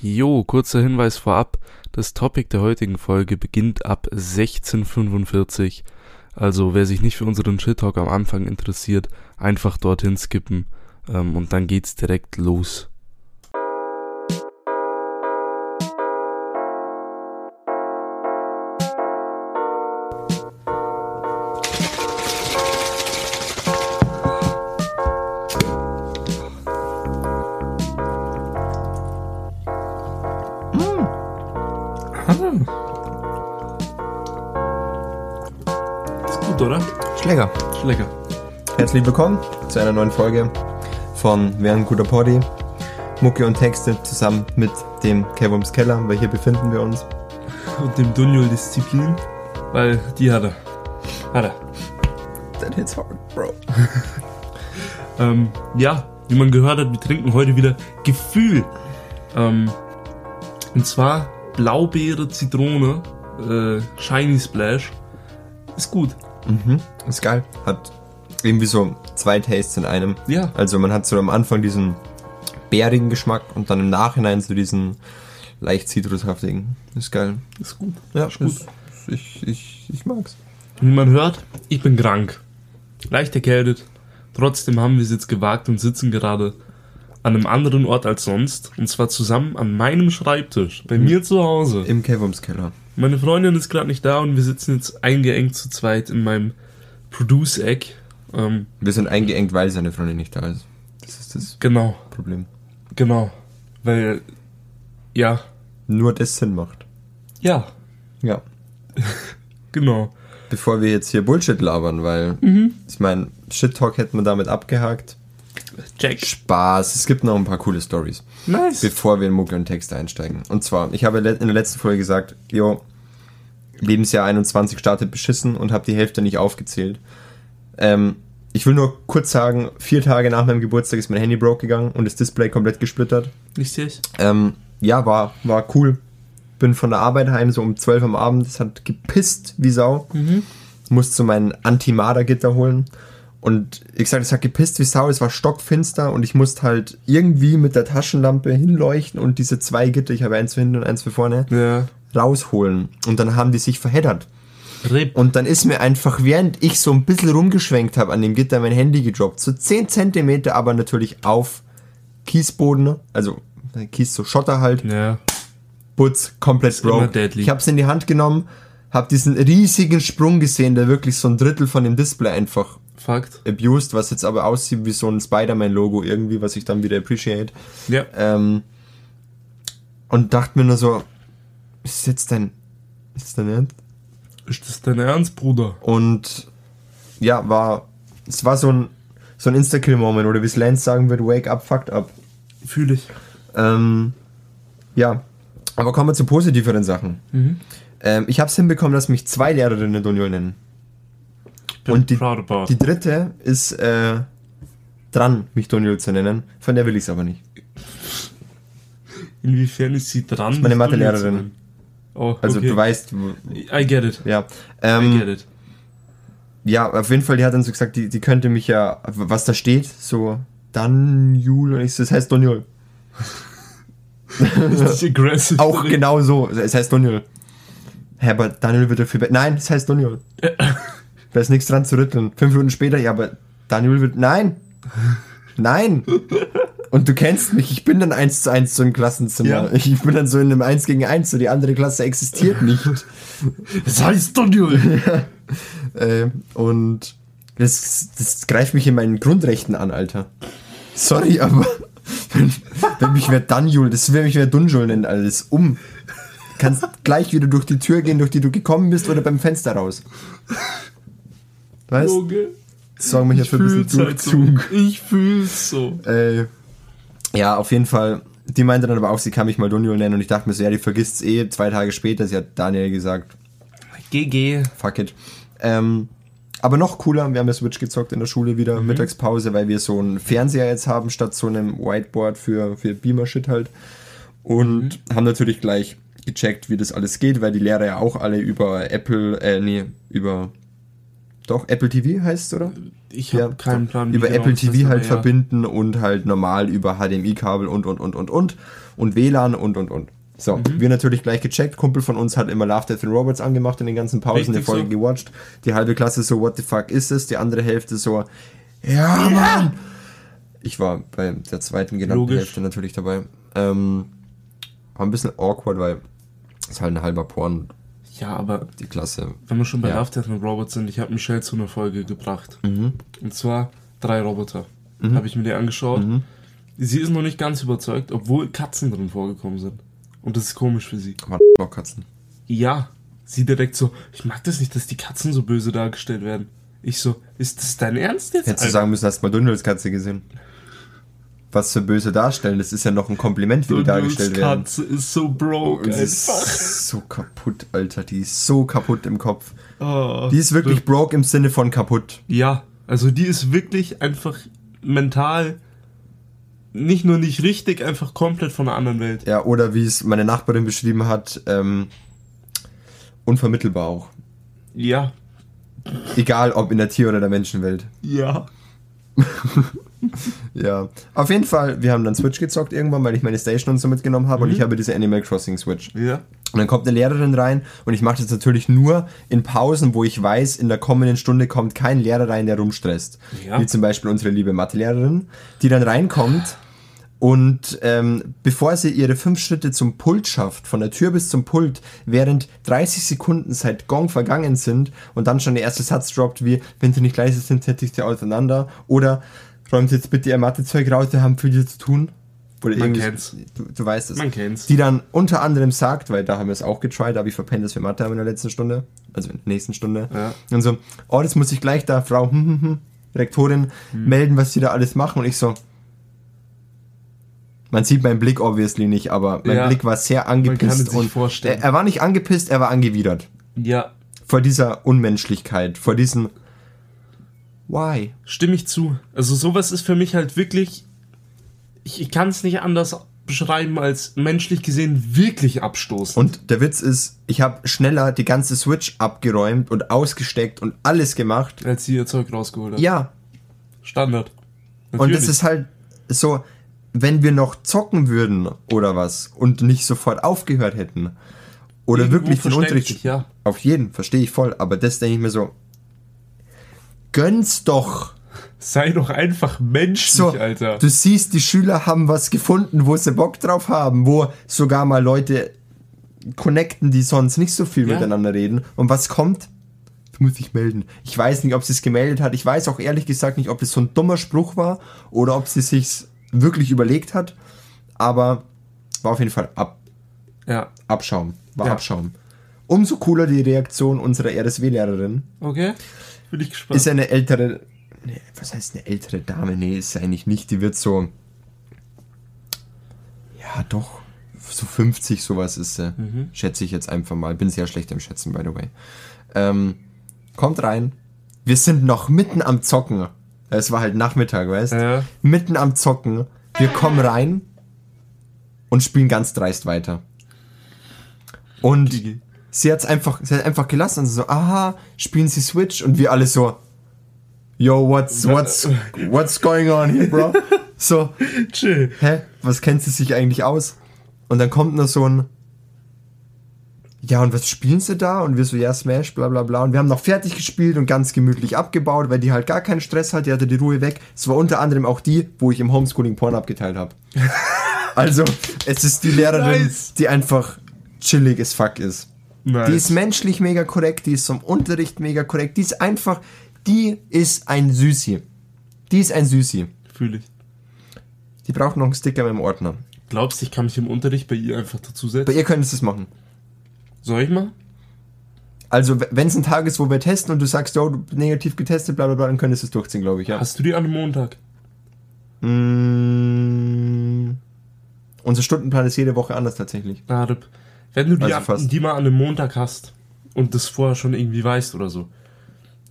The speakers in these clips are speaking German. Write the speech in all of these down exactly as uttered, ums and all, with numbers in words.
Jo, kurzer Hinweis vorab, das Topic der heutigen Folge beginnt ab sechzehn fünfundvierzig, also wer sich nicht für unseren Shit-Talk am Anfang interessiert, einfach dorthin skippen ähm, und dann geht's direkt los. Oder? Schläger. Schläger. Herzlich willkommen zu einer neuen Folge von Wer ein guter Poddy. Mucke und Texte zusammen mit dem Kevums Keller, weil hier befinden wir uns. Und dem Dunjul Disziplin, weil die hat er. Hat er. That hits hard, bro. ähm, ja, wie man gehört hat, wir trinken heute wieder Gefühl. Ähm, und zwar Blaubeere, Zitrone, äh, Shiny Splash. Ist gut. Mhm, ist geil. Hat irgendwie so zwei Tastes in einem. Ja. Also man hat so am Anfang diesen bärigen Geschmack und dann im Nachhinein so diesen leicht zitrushaftigen. Ist geil. Ist gut. Ja, ist gut. Ist, ich, ich, ich mag's. Wie man hört, ich bin krank. Leicht erkältet. Trotzdem haben wir es jetzt gewagt und sitzen gerade an einem anderen Ort als sonst. Und zwar zusammen an meinem Schreibtisch. Bei mhm. mir zu Hause. Im Kevums Keller. Meine Freundin ist gerade nicht da und wir sitzen jetzt eingeengt zu zweit in meinem Produce-Eck. Ähm, wir sind eingeengt, weil seine Freundin nicht da ist. Das ist das genau. Problem. Genau. Weil, ja. Nur das Sinn macht. Ja. Ja. Genau. Bevor wir jetzt hier Bullshit labern, weil, mhm. ich meine, Shit-Talk hätten wir damit abgehakt. Check. Spaß. Es gibt noch ein paar coole Stories. Nice. Bevor wir in Mucke und Texte einsteigen. Und zwar, ich habe in der letzten Folge gesagt, jo, Lebensjahr einundzwanzig startet beschissen und habe die Hälfte nicht aufgezählt. Ähm, ich will nur kurz sagen, vier Tage nach meinem Geburtstag ist mein Handy broke gegangen und das Display komplett gesplittert. Ich sehe es. Ähm, ja, war, war cool. Bin von der Arbeit heim, so um zwölf am Abend. Es hat gepisst wie Sau. Mhm. Musste so mein Anti-Marder-Gitter holen. Und ich sag, es hat gepisst wie Sau, es war stockfinster und ich musste halt irgendwie mit der Taschenlampe hinleuchten und diese zwei Gitter, ich habe eins für hinten und eins für vorne, ja. rausholen. Und dann haben die sich verheddert. Rip. Und dann ist mir einfach, während ich so ein bisschen rumgeschwenkt habe an dem Gitter, mein Handy gedroppt. So zehn Zentimeter, aber natürlich auf Kiesboden, also Kies, so Schotter halt. Ja. Putz, komplett broke. Ich hab's in die Hand genommen, hab diesen riesigen Sprung gesehen, der wirklich so ein Drittel von dem Display einfach Fakt. Abused, was jetzt aber aussieht wie so ein Spider-Man-Logo irgendwie, was ich dann wieder appreciate. Ja. Ähm, und dachte mir nur so, ist das jetzt dein, ist das dein Ernst? Ist das dein Ernst, Bruder? Und ja, war, es war so ein, so ein Instagram-Moment, oder wie es Lance sagen würde, wake up, fucked up. Fühle ich. Ähm, ja, aber kommen wir zu positiveren Sachen. Mhm. Ähm, ich hab's hinbekommen, dass mich zwei Lehrerinnen Dunjul nennen. Und die, die dritte ist äh, dran, mich Dunjul zu nennen. Von der will ich es aber nicht. Inwiefern ist sie dran? Das ist meine Mathelehrerin. Oh, okay. Also du weißt. I get it. Ja. Ähm, I get it. Ja, auf jeden Fall, die hat dann so gesagt, die, die könnte mich ja, was da steht, so Dunjul, und ich so, es heißt Dunjul. Das ist aggressive. Auch genau so, es heißt Dunjul. Hä, aber Dunjul wird dafür. Nein, es heißt Dunjul. Da ist nichts dran zu rütteln. Fünf Minuten später, ja, aber Dunjul wird, nein, nein. Und du kennst mich, ich bin dann eins zu eins so im Klassenzimmer. Ja. Ich bin dann so in einem eins gegen eins, so die andere Klasse existiert nicht. Das heißt Dunjul. Ja. Äh, und das, das greift mich in meinen Grundrechten an, Alter. Sorry, aber wenn, wenn mich wer Dunjul, das wäre mich wer Dunjul nennt, alles um. Du kannst gleich wieder durch die Tür gehen, durch die du gekommen bist, oder beim Fenster raus. Weißt du? Sorgen mich jetzt für ein bisschen Durchzug. Halt so. Ich fühl's so. Äh, ja, auf jeden Fall. Die meinte dann aber auch, sie kann mich mal Dunjul nennen. Und ich dachte mir so, ja, die vergisst's eh. Zwei Tage später, sie hat Daniel gesagt. G G. Fuck it. Ähm, aber noch cooler, wir haben ja Switch gezockt in der Schule wieder, mhm. Mittagspause, weil wir so einen Fernseher jetzt haben, statt so einem Whiteboard für, für Beamer-Shit halt. Und mhm. haben natürlich gleich gecheckt, wie das alles geht, weil die Lehrer ja auch alle über Apple, äh, nee, über Doch, Apple T V heißt es, oder? Ich habe ja, keinen Plan. Über Apple T V halt ja. verbinden und halt normal über H D M I-Kabel und, und, und, und, und. Und W L A N und, und, und. So, mhm. wir natürlich gleich gecheckt. Kumpel von uns hat immer Love, Death and Robots angemacht in den ganzen Pausen, der Folge so. gewatcht. Die halbe Klasse so, what the fuck ist es? Die andere Hälfte so, ja, ja. Mann! Ich war bei der zweiten genannten Logisch. Hälfte natürlich dabei. Ähm, war ein bisschen awkward, weil es halt ein halber Porn. Ja, aber die Klasse. Wenn wir schon bei ja. Love, Death and Robots sind, ich habe Michelle zu einer Folge gebracht. Mhm. Und zwar drei Roboter. Mhm. Habe ich mir die angeschaut. Mhm. Sie ist noch nicht ganz überzeugt, obwohl Katzen drin vorgekommen sind. Und das ist komisch für sie. Aber noch Katzen. Ja. Sie direkt so, ich mag das nicht, dass die Katzen so böse dargestellt werden. Ich so, ist das dein Ernst jetzt? Hättest du sagen müssen, hast du mal Dundels Katze gesehen. Was für böse darstellen, das ist ja noch ein Kompliment, wie die dargestellt werden. Katze ist so broke oh, einfach. Ist so kaputt, Alter, die ist so kaputt im Kopf. Oh, die ist wirklich broke im Sinne von kaputt. Ja, also die ist wirklich einfach mental nicht nur nicht richtig, einfach komplett von einer anderen Welt. Ja, oder wie es meine Nachbarin beschrieben hat, ähm, unvermittelbar auch. Ja. Egal, ob in der Tier- oder der Menschenwelt. Ja. Ja, auf jeden Fall, wir haben dann Switch gezockt irgendwann, weil ich meine Station und so mitgenommen habe mhm. und ich habe diese Animal Crossing Switch. Ja. Und dann kommt eine Lehrerin rein und ich mache das natürlich nur in Pausen, wo ich weiß, in der kommenden Stunde kommt kein Lehrer rein, der rumstresst. Ja. Wie zum Beispiel unsere liebe Mathelehrerin, die dann reinkommt und ähm, bevor sie ihre fünf Schritte zum Pult schafft, von der Tür bis zum Pult, während dreißig Sekunden seit Gong vergangen sind und dann schon der erste Satz droppt wie, wenn sie nicht leise sind, setze ich sie auseinander oder räumt jetzt bitte ihr Mathezeug raus, wir haben viel hier zu tun. Oder man kennt's. Du, du weißt es. Man kennt's. Die dann unter anderem sagt, weil da haben wir es auch getried, aber ich verpenne, dass wir Mathe haben in der letzten Stunde, also in der nächsten Stunde. Ja. Und so, oh, das muss ich gleich da, Frau hm, hm, hm, Rektorin, hm. melden, was die da alles machen. Und ich so, man sieht meinen Blick obviously nicht, aber mein ja. Blick war sehr angepisst. Man kann sich vorstellen. Er, er war nicht angepisst, er war angewidert. Ja. Vor dieser Unmenschlichkeit, vor diesem... Why? Stimme ich zu. Also sowas ist für mich halt wirklich, ich, ich kann es nicht anders beschreiben als menschlich gesehen wirklich abstoßend. Und der Witz ist, ich habe schneller die ganze Switch abgeräumt und ausgesteckt und alles gemacht. Als sie ihr Zeug rausgeholt hat. Ja. Standard. Natürlich. Und das ist halt so, wenn wir noch zocken würden oder was und nicht sofort aufgehört hätten oder irgendwo wirklich den Unterricht. Ich, ja. Auf jeden, verstehe ich voll. Aber das denke ich mir so, gönn's doch. Sei doch einfach menschlich, so, Alter. Du siehst, die Schüler haben was gefunden, wo sie Bock drauf haben, wo sogar mal Leute connecten, die sonst nicht so viel ja. miteinander reden. Und was kommt? Du musst dich melden. Ich weiß nicht, ob sie es gemeldet hat. Ich weiß auch ehrlich gesagt nicht, ob das so ein dummer Spruch war oder ob sie sich's wirklich überlegt hat. Aber war auf jeden Fall ab. Ja. Abschaum. War ja. Abschaum. Umso cooler die Reaktion unserer R S W-Lehrerin. Okay. Bin ich gespannt. Ist eine ältere, nee, was heißt eine ältere Dame? Nee, ist eigentlich nicht, die wird so, ja doch, so fünfzig sowas ist sie, mhm. schätze ich jetzt einfach mal, bin sehr schlecht im Schätzen, by the way. Ähm, kommt rein, wir sind noch mitten am Zocken, es war halt Nachmittag, weißt du, ja. mitten am Zocken, wir kommen rein und spielen ganz dreist weiter. Und... Digi. Sie hat's einfach, sie hat einfach gelassen und so, aha, spielen sie Switch und wir alle so, yo, what's, what's, what's going on here, bro? So, chill. Hä, was kennt sie sich eigentlich aus? Und dann kommt noch so ein, ja, und was spielen sie da? Und wir so, ja, Smash, bla, bla, bla. Und wir haben noch fertig gespielt und ganz gemütlich abgebaut, weil die halt gar keinen Stress hat, die hatte die Ruhe weg. Es war unter anderem auch die, wo ich im Homeschooling Porn abgeteilt habe. Also, es ist die Lehrerin, nice. Die einfach chillig as fuck ist. Nice. Die ist menschlich mega korrekt, die ist zum Unterricht mega korrekt, die ist einfach, die ist ein Süßi. Die ist ein Süßi. Fühle ich. Die braucht noch einen Sticker mit dem Ordner. Glaubst du, ich kann mich im Unterricht bei ihr einfach dazusetzen? Bei ihr könntest du es machen. Soll ich mal? Also, wenn es ein Tag ist, wo wir testen und du sagst, oh, du bist negativ getestet, bla bla bla, dann könntest du es durchziehen, glaube ich, ja. Hast du die an Montag? Mmh, unser Stundenplan ist jede Woche anders tatsächlich. Ah, RIP. Wenn du die, also ab, die mal an einem Montag hast und das vorher schon irgendwie weißt oder so,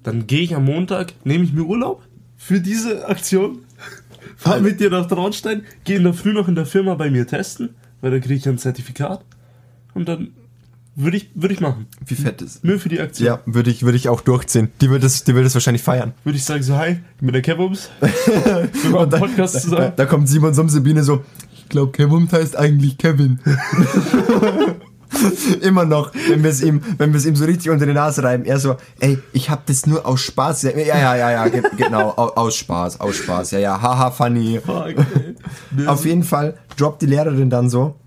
dann gehe ich am Montag, nehme ich mir Urlaub für diese Aktion, fahre mit dir nach Traunstein, gehe in der Früh noch in der Firma bei mir testen, weil da kriege ich ein Zertifikat und dann Würde ich, würde ich machen. Wie fett ist. Müll für die Aktion. Ja, würde ich, würde ich auch durchziehen. Die wird das, die wird das wahrscheinlich feiern. Würde ich sagen, so, hi, mit der Kevums. Wir machen einen Podcast da, zusammen. Da, da kommt Simon Sumsebine so, ich glaube, Kevums heißt eigentlich Kevin. Immer noch, wenn wir es ihm, wenn wir es ihm so richtig unter die Nase reiben. Er so, ey, ich hab das nur aus Spaß. Ja, ja, ja, ja, ge- genau, aus Spaß, aus Spaß. Ja, ja, haha, funny. Okay. Auf jeden Fall droppt die Lehrerin dann so,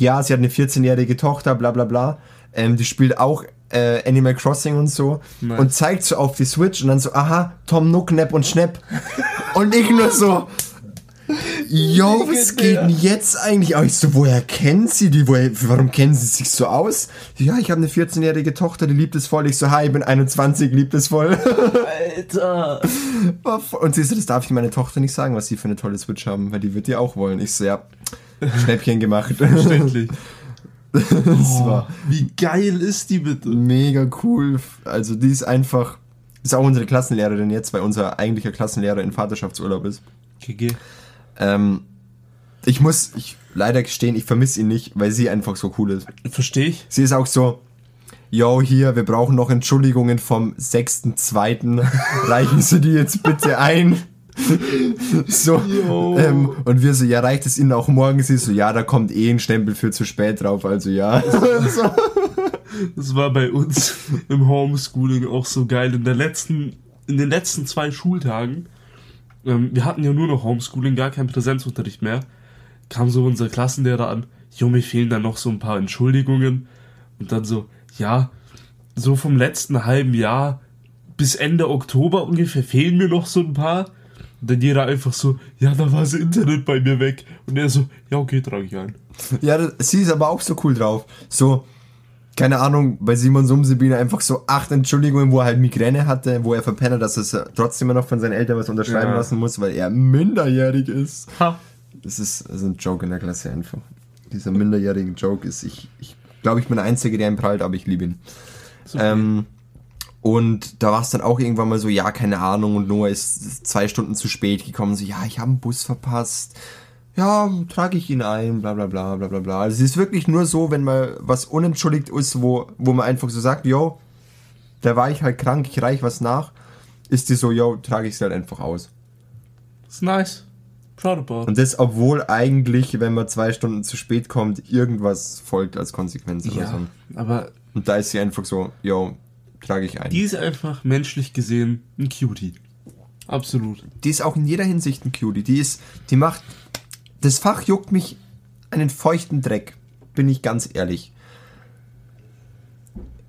ja, sie hat eine vierzehnjährige Tochter, bla bla bla. Ähm, die spielt auch äh, Animal Crossing und so. Nice. Und zeigt so auf die Switch und dann so, aha, Tom Nook, Nepp und Schnapp. Und ich nur so, yo, was geht denn jetzt eigentlich? Aber ich so, woher kennen sie die? Woher, warum kennen sie sich so aus? Ja, ich habe eine vierzehnjährige Tochter, die liebt es voll. Ich so, hi, ich bin einundzwanzig, liebt es voll. Alter. Und sie so, das darf ich meiner Tochter nicht sagen, was sie für eine tolle Switch haben, weil die wird die auch wollen. Ich so, ja, Schnäppchen gemacht. Verständlich. Das oh, war, wie geil ist die bitte? Mega cool. Also die ist einfach, ist auch unsere Klassenlehrerin jetzt, weil unser eigentlicher Klassenlehrer in Vaterschaftsurlaub ist. G G. Ähm, ich muss ich leider gestehen, ich vermisse ihn nicht, weil sie einfach so cool ist. Verstehe ich. Sie ist auch so, yo, hier, wir brauchen noch Entschuldigungen vom sechsten zweiten Reichen Sie die jetzt bitte ein? So, ähm, und wir so, ja, reicht es Ihnen auch morgen? Sie so, ja, da kommt eh ein Stempel für zu spät drauf, also ja. Das war bei uns im Homeschooling auch so geil. In der letzten, in den letzten zwei Schultagen, wir hatten ja nur noch Homeschooling, gar keinen Präsenzunterricht mehr, kam so unser Klassenlehrer an, jo, mir fehlen dann noch so ein paar Entschuldigungen und dann so, ja, so vom letzten halben Jahr bis Ende Oktober ungefähr fehlen mir noch so ein paar und dann jeder einfach so, ja, da war das Internet bei mir weg und er so, ja, okay, trage ich ein. Ja, das, sie ist aber auch so cool drauf, so, keine Ahnung, bei Simon Sumsebine einfach so acht Entschuldigungen, wo er halt Migräne hatte, wo er verpennt hat, dass er trotzdem immer noch von seinen Eltern was unterschreiben ja. lassen muss, weil er minderjährig ist. Ha. Das ist, das ist ein Joke in der Klasse einfach. Dieser minderjährigen Joke ist, ich, ich glaube, ich bin der Einzige, der ihn prallt, aber ich liebe ihn. Ähm, und da war es dann auch irgendwann mal so, ja, keine Ahnung, und Noah ist zwei Stunden zu spät gekommen, so, ja, ich habe einen Bus verpasst. Ja, trage ich ihn ein, bla bla bla bla bla bla. Also es ist wirklich nur so, wenn mal was unentschuldigt ist, wo, wo man einfach so sagt, yo, da war ich halt krank, ich reich was nach, ist die so, yo, trage ich es halt einfach aus. Das ist nice. Proud about. Und das, obwohl eigentlich, wenn man zwei Stunden zu spät kommt, irgendwas folgt als Konsequenz oder ja, so. Aber und da ist sie einfach so, yo, trage ich ein. Die ist einfach menschlich gesehen ein Cutie. Absolut. Die ist auch in jeder Hinsicht ein Cutie. Die ist, die macht... Das Fach juckt mich einen feuchten Dreck, bin ich ganz ehrlich.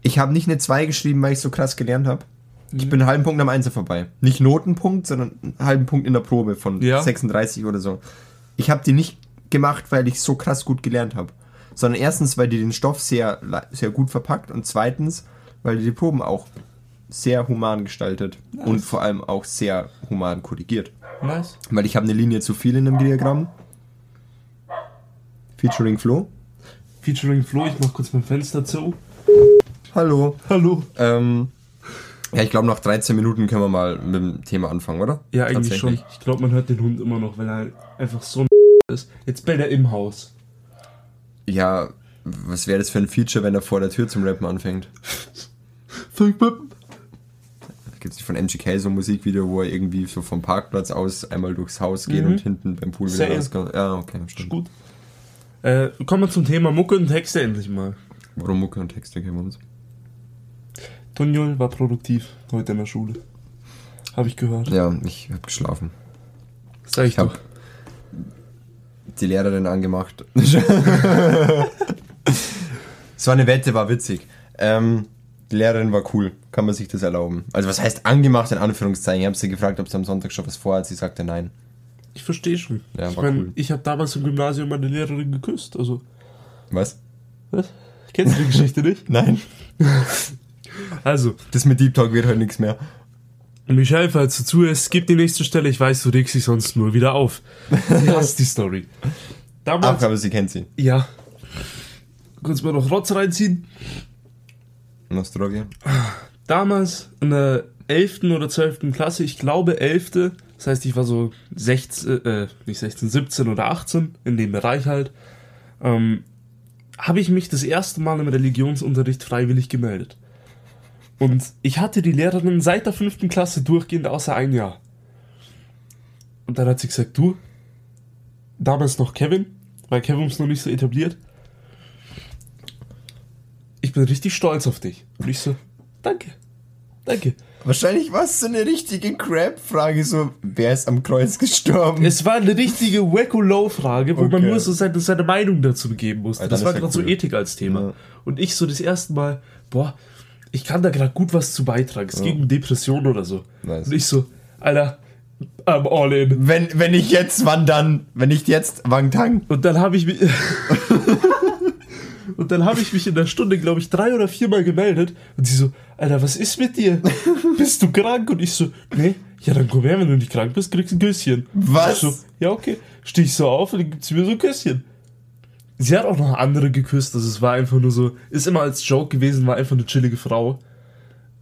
Ich habe nicht eine zwei geschrieben, weil ich so krass gelernt habe. Mhm. Ich bin einen halben Punkt am Einser vorbei. Nicht Notenpunkt, sondern einen halben Punkt in der Probe von ja. sechsunddreißig oder so. Ich habe die nicht gemacht, weil ich so krass gut gelernt habe. Sondern erstens, weil die den Stoff sehr, sehr gut verpackt und zweitens, weil die die Proben auch sehr human gestaltet nice. Und vor allem auch sehr human korrigiert. Nice. Weil ich habe eine Linie zu viel in dem Diagramm. Featuring Flo. Featuring Flo, ich mach kurz mein Fenster zu. Hallo. Hallo. Ähm, ja, ich glaube, nach dreizehn Minuten können wir mal mit dem Thema anfangen, oder? Ja, eigentlich schon. Ich glaube, man hört den Hund immer noch, weil er einfach so ein ist. Jetzt bellt er im Haus. Ja, was wäre das für ein Feature, wenn er vor der Tür zum Rappen anfängt? Fink Pippen. Gibt es nicht von M G K so ein Musikvideo, wo er irgendwie so vom Parkplatz aus einmal durchs Haus geht mhm. und hinten beim Pool wieder rauskommt? Ja, okay, stimmt. Gut. Äh, kommen wir zum Thema Mucke und Texte endlich mal. Warum Mucke und Texte kennen wir uns? Tunjol war produktiv heute in der Schule. Habe ich gehört. Ja, ich habe geschlafen. Sag ich, ich habe die Lehrerin angemacht. So eine Wette war witzig. Ähm, die Lehrerin war cool. Kann man sich das erlauben? Also was heißt angemacht in Anführungszeichen? Ich habe sie gefragt, ob sie am Sonntag schon was vorhat. Sie sagte nein. Ich verstehe schon. Ja, ich meine, cool. Ich habe damals im Gymnasium meine Lehrerin geküsst, also... Was? Was? Kennst du die Geschichte nicht? Nein. Also... Das mit Deep Talk wird heute nichts mehr. Michelle, falls du zuhörst, gib die nächste Stelle, ich weiß, du regst dich sonst nur wieder auf. Du hast die Story. Damals, ach, aber sie kennt sie. Ja. Kurz mal noch Rotz reinziehen. Nostrogia. Damals in der elften oder zwölften Klasse, ich glaube elfte... Das heißt, ich war so sechzehn, äh, nicht sechzehn, siebzehn oder achtzehn, in dem Bereich halt. Ähm, habe ich mich das erste Mal im Religionsunterricht freiwillig gemeldet. Und ich hatte die Lehrerin seit der fünften Klasse durchgehend außer ein Jahr. Und dann hat sie gesagt, du, damals noch Kevin, weil Kevums noch nicht so etabliert, ich bin richtig stolz auf dich. Und ich so, danke, danke. Wahrscheinlich war es so eine richtige Crap-Frage, so, wer ist am Kreuz gestorben? Es war eine richtige Wacko-Low-Frage, wo okay. man nur so seine, seine Meinung dazu geben musste. Also das war ja gerade cool. So Ethik als Thema. Ja. Und ich so das erste Mal, boah, ich kann da gerade gut was zu beitragen. Es ja. ging um Depressionen oder so. Nice. Und ich so, Alter, I'm all in. Wenn, wenn ich jetzt, wann dann? Wenn ich jetzt, wann dann? Und dann habe ich mich... Und dann habe ich mich in der Stunde, glaube ich, drei oder viermal gemeldet. Und sie so, Alter, was ist mit dir? Bist du krank? Und ich so, nee, ja, dann komm her, wenn du nicht krank bist, kriegst du ein Küsschen. Was? Und ich so, ja, okay. Stehe ich so auf und dann gibt sie mir so ein Küsschen. Sie hat auch noch andere geküsst. Also es war einfach nur so, ist immer als Joke gewesen, war einfach eine chillige Frau.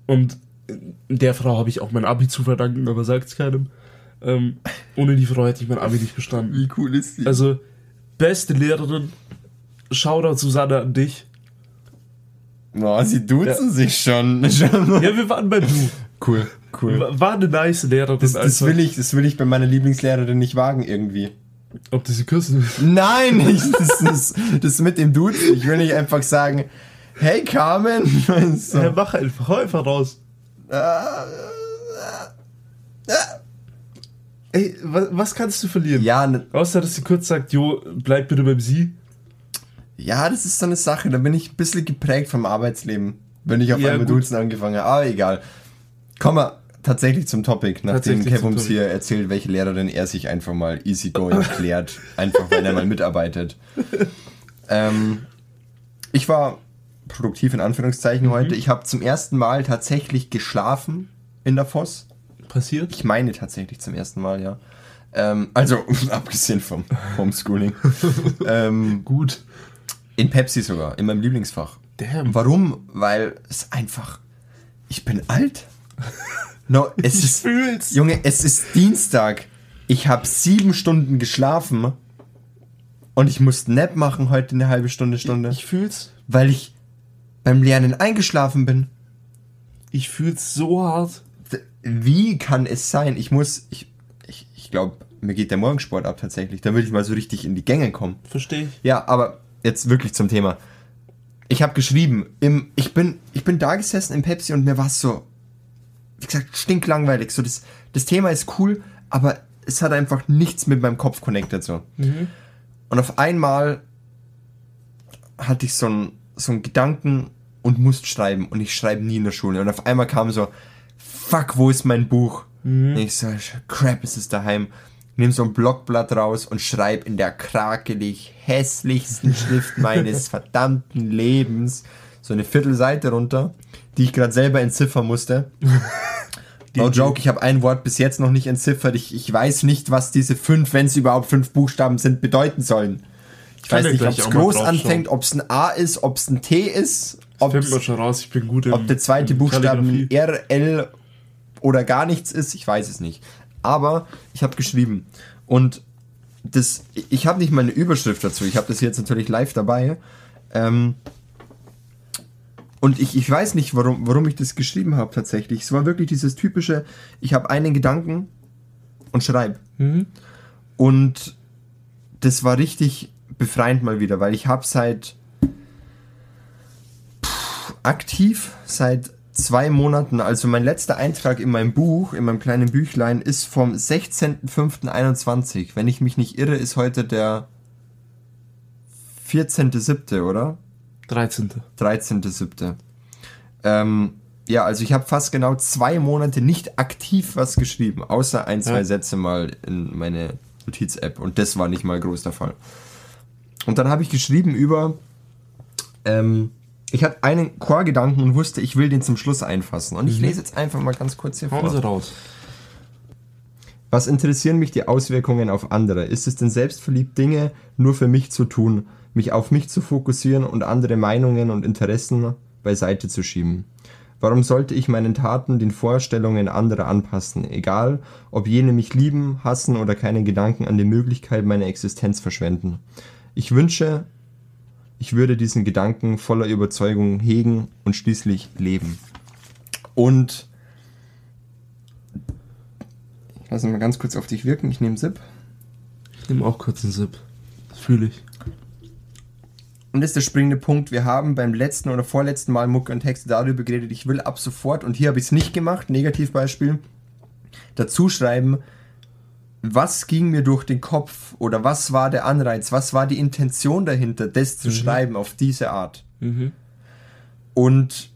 Und der Frau habe ich auch mein Abi zu verdanken, aber sagt's keinem. Ähm, ohne die Frau hätte ich mein Abi nicht bestanden. Wie cool ist die? Also, beste Lehrerin. Shoutout Susanne an dich. Oh, sie duzen ja. sich schon. Ja, wir waren bei Du. Cool, cool. War eine nice Lehrerin. Das, das, will ich, das will ich bei meiner Lieblingslehrerin nicht wagen irgendwie. Ob du sie küssen willst? Nein, ich, das, das, das mit dem Duzen. Ich will nicht einfach sagen, hey Carmen. So. Ja, mach einfach, hau einfach raus. Ey, was, was kannst du verlieren? Ja, ne, außer, dass sie kurz sagt, jo, bleib bitte beim Sie. Ja, das ist so eine Sache, da bin ich ein bisschen geprägt vom Arbeitsleben, wenn ich auf ja, einmal gut. Duzen angefangen habe, aber egal. Kommen wir tatsächlich zum Topic, nachdem Kev uns hier erzählt, welche Lehrerin er sich einfach mal easygoing erklärt, einfach weil er mal mitarbeitet. ähm, ich war produktiv in Anführungszeichen mhm. heute, ich habe zum ersten Mal tatsächlich geschlafen in der F O S. Passiert? Ich meine tatsächlich zum ersten Mal, ja. Ähm, also, abgesehen vom Homeschooling. ähm, gut. In Pepsi sogar, in meinem Lieblingsfach. Damn. Warum? Weil es einfach... Ich bin alt. No, es ich ist, fühl's. Junge, es ist Dienstag. Ich habe sieben Stunden geschlafen und ich musste Nap machen heute eine halbe Stunde, Stunde. Ich, ich fühl's. Weil ich beim Lernen eingeschlafen bin. Ich fühl's so hart. Wie kann es sein? Ich muss... Ich, ich, ich glaube, mir geht der Morgensport ab tatsächlich. Da will ich mal so richtig in die Gänge kommen. Verstehe ich. Ja, aber... Jetzt wirklich zum Thema. Ich habe geschrieben, im, ich, bin, ich bin da gesessen im Pepsi und mir war es so, wie gesagt, stinklangweilig. So das, das Thema ist cool, aber es hat einfach nichts mit meinem Kopf connected. So. Mhm. Und auf einmal hatte ich so einen so einen Gedanken und musste schreiben. Und ich schreibe nie in der Schule. Und auf einmal kam so, fuck, wo ist mein Buch? Mhm. Und ich so, crap, ist es daheim. Nimm so ein Blockblatt raus und schreib in der krakelig hässlichsten Schrift meines verdammten Lebens so eine Viertelseite runter, die ich gerade selber entziffern musste. No joke, ich habe ein Wort bis jetzt noch nicht entziffert. Ich, ich weiß nicht, was diese fünf, wenn es überhaupt fünf Buchstaben sind, bedeuten sollen. Ich, ich weiß nicht, ob es groß anfängt, ob es ein A ist, ob es ein T ist, ob der zweite Buchstaben R, L oder gar nichts ist. Ich weiß es nicht. Aber ich habe geschrieben und das, ich habe nicht mal eine Überschrift dazu, ich habe das jetzt natürlich live dabei ähm, und ich, ich weiß nicht, warum, warum ich das geschrieben habe tatsächlich. Es war wirklich dieses typische, ich habe einen Gedanken und schreibe. Mhm. Und das war richtig befreiend mal wieder, weil ich habe seit pff, aktiv, seit zwei Monaten, also mein letzter Eintrag in meinem Buch, in meinem kleinen Büchlein, ist vom sechzehnten fünften einundzwanzig. Wenn ich mich nicht irre, ist heute der vierzehnten siebten, oder? dreizehnten dreizehnten siebten Ähm, ja, also ich habe fast genau zwei Monate nicht aktiv was geschrieben, außer ein, zwei ja. Sätze mal in meine Notiz-App. Und das war nicht mal groß der Fall. Und dann habe ich geschrieben über... Ähm, Ich hatte einen Chorgedanken und wusste, ich will den zum Schluss einfassen. Und ich lese jetzt einfach mal ganz kurz hier vor. Raus. Was interessieren mich die Auswirkungen auf andere? Ist es denn selbstverliebt, Dinge nur für mich zu tun, mich auf mich zu fokussieren und andere Meinungen und Interessen beiseite zu schieben? Warum sollte ich meinen Taten den Vorstellungen anderer anpassen, egal ob jene mich lieben, hassen oder keine Gedanken an die Möglichkeit meiner Existenz verschwenden? Ich wünsche... Ich würde diesen Gedanken voller Überzeugung hegen und schließlich leben. Und ich lasse mal ganz kurz auf dich wirken. Ich nehme einen Sip. Ich nehme auch kurz einen Sip. Das fühle ich. Und das ist der springende Punkt. Wir haben beim letzten oder vorletzten Mal Mucke und Texte darüber geredet, ich will ab sofort, und hier habe ich es nicht gemacht, Negativbeispiel, dazu schreiben, was ging mir durch den Kopf oder was war der Anreiz, was war die Intention dahinter, das zu mhm. schreiben auf diese Art. Mhm. Und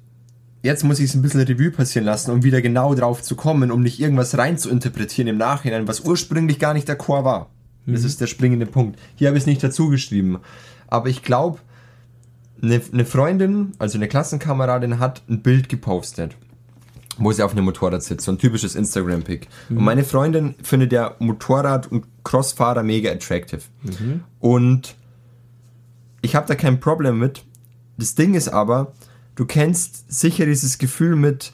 jetzt muss ich es ein bisschen Revue passieren lassen, um wieder genau drauf zu kommen, um nicht irgendwas rein zu interpretieren im Nachhinein, was ursprünglich gar nicht d'accord war. Mhm. Das ist der springende Punkt. Hier habe ich es nicht dazu geschrieben. Aber ich glaube, eine ne Freundin, also eine Klassenkameradin, hat ein Bild gepostet, wo sie auf einem Motorrad sitzt. So ein typisches Instagram-Pic. Mhm. Und meine Freundin findet ja Motorrad- und Crossfahrer mega attractive. Mhm. Und ich habe da kein Problem mit. Das Ding ist aber, du kennst sicher dieses Gefühl mit,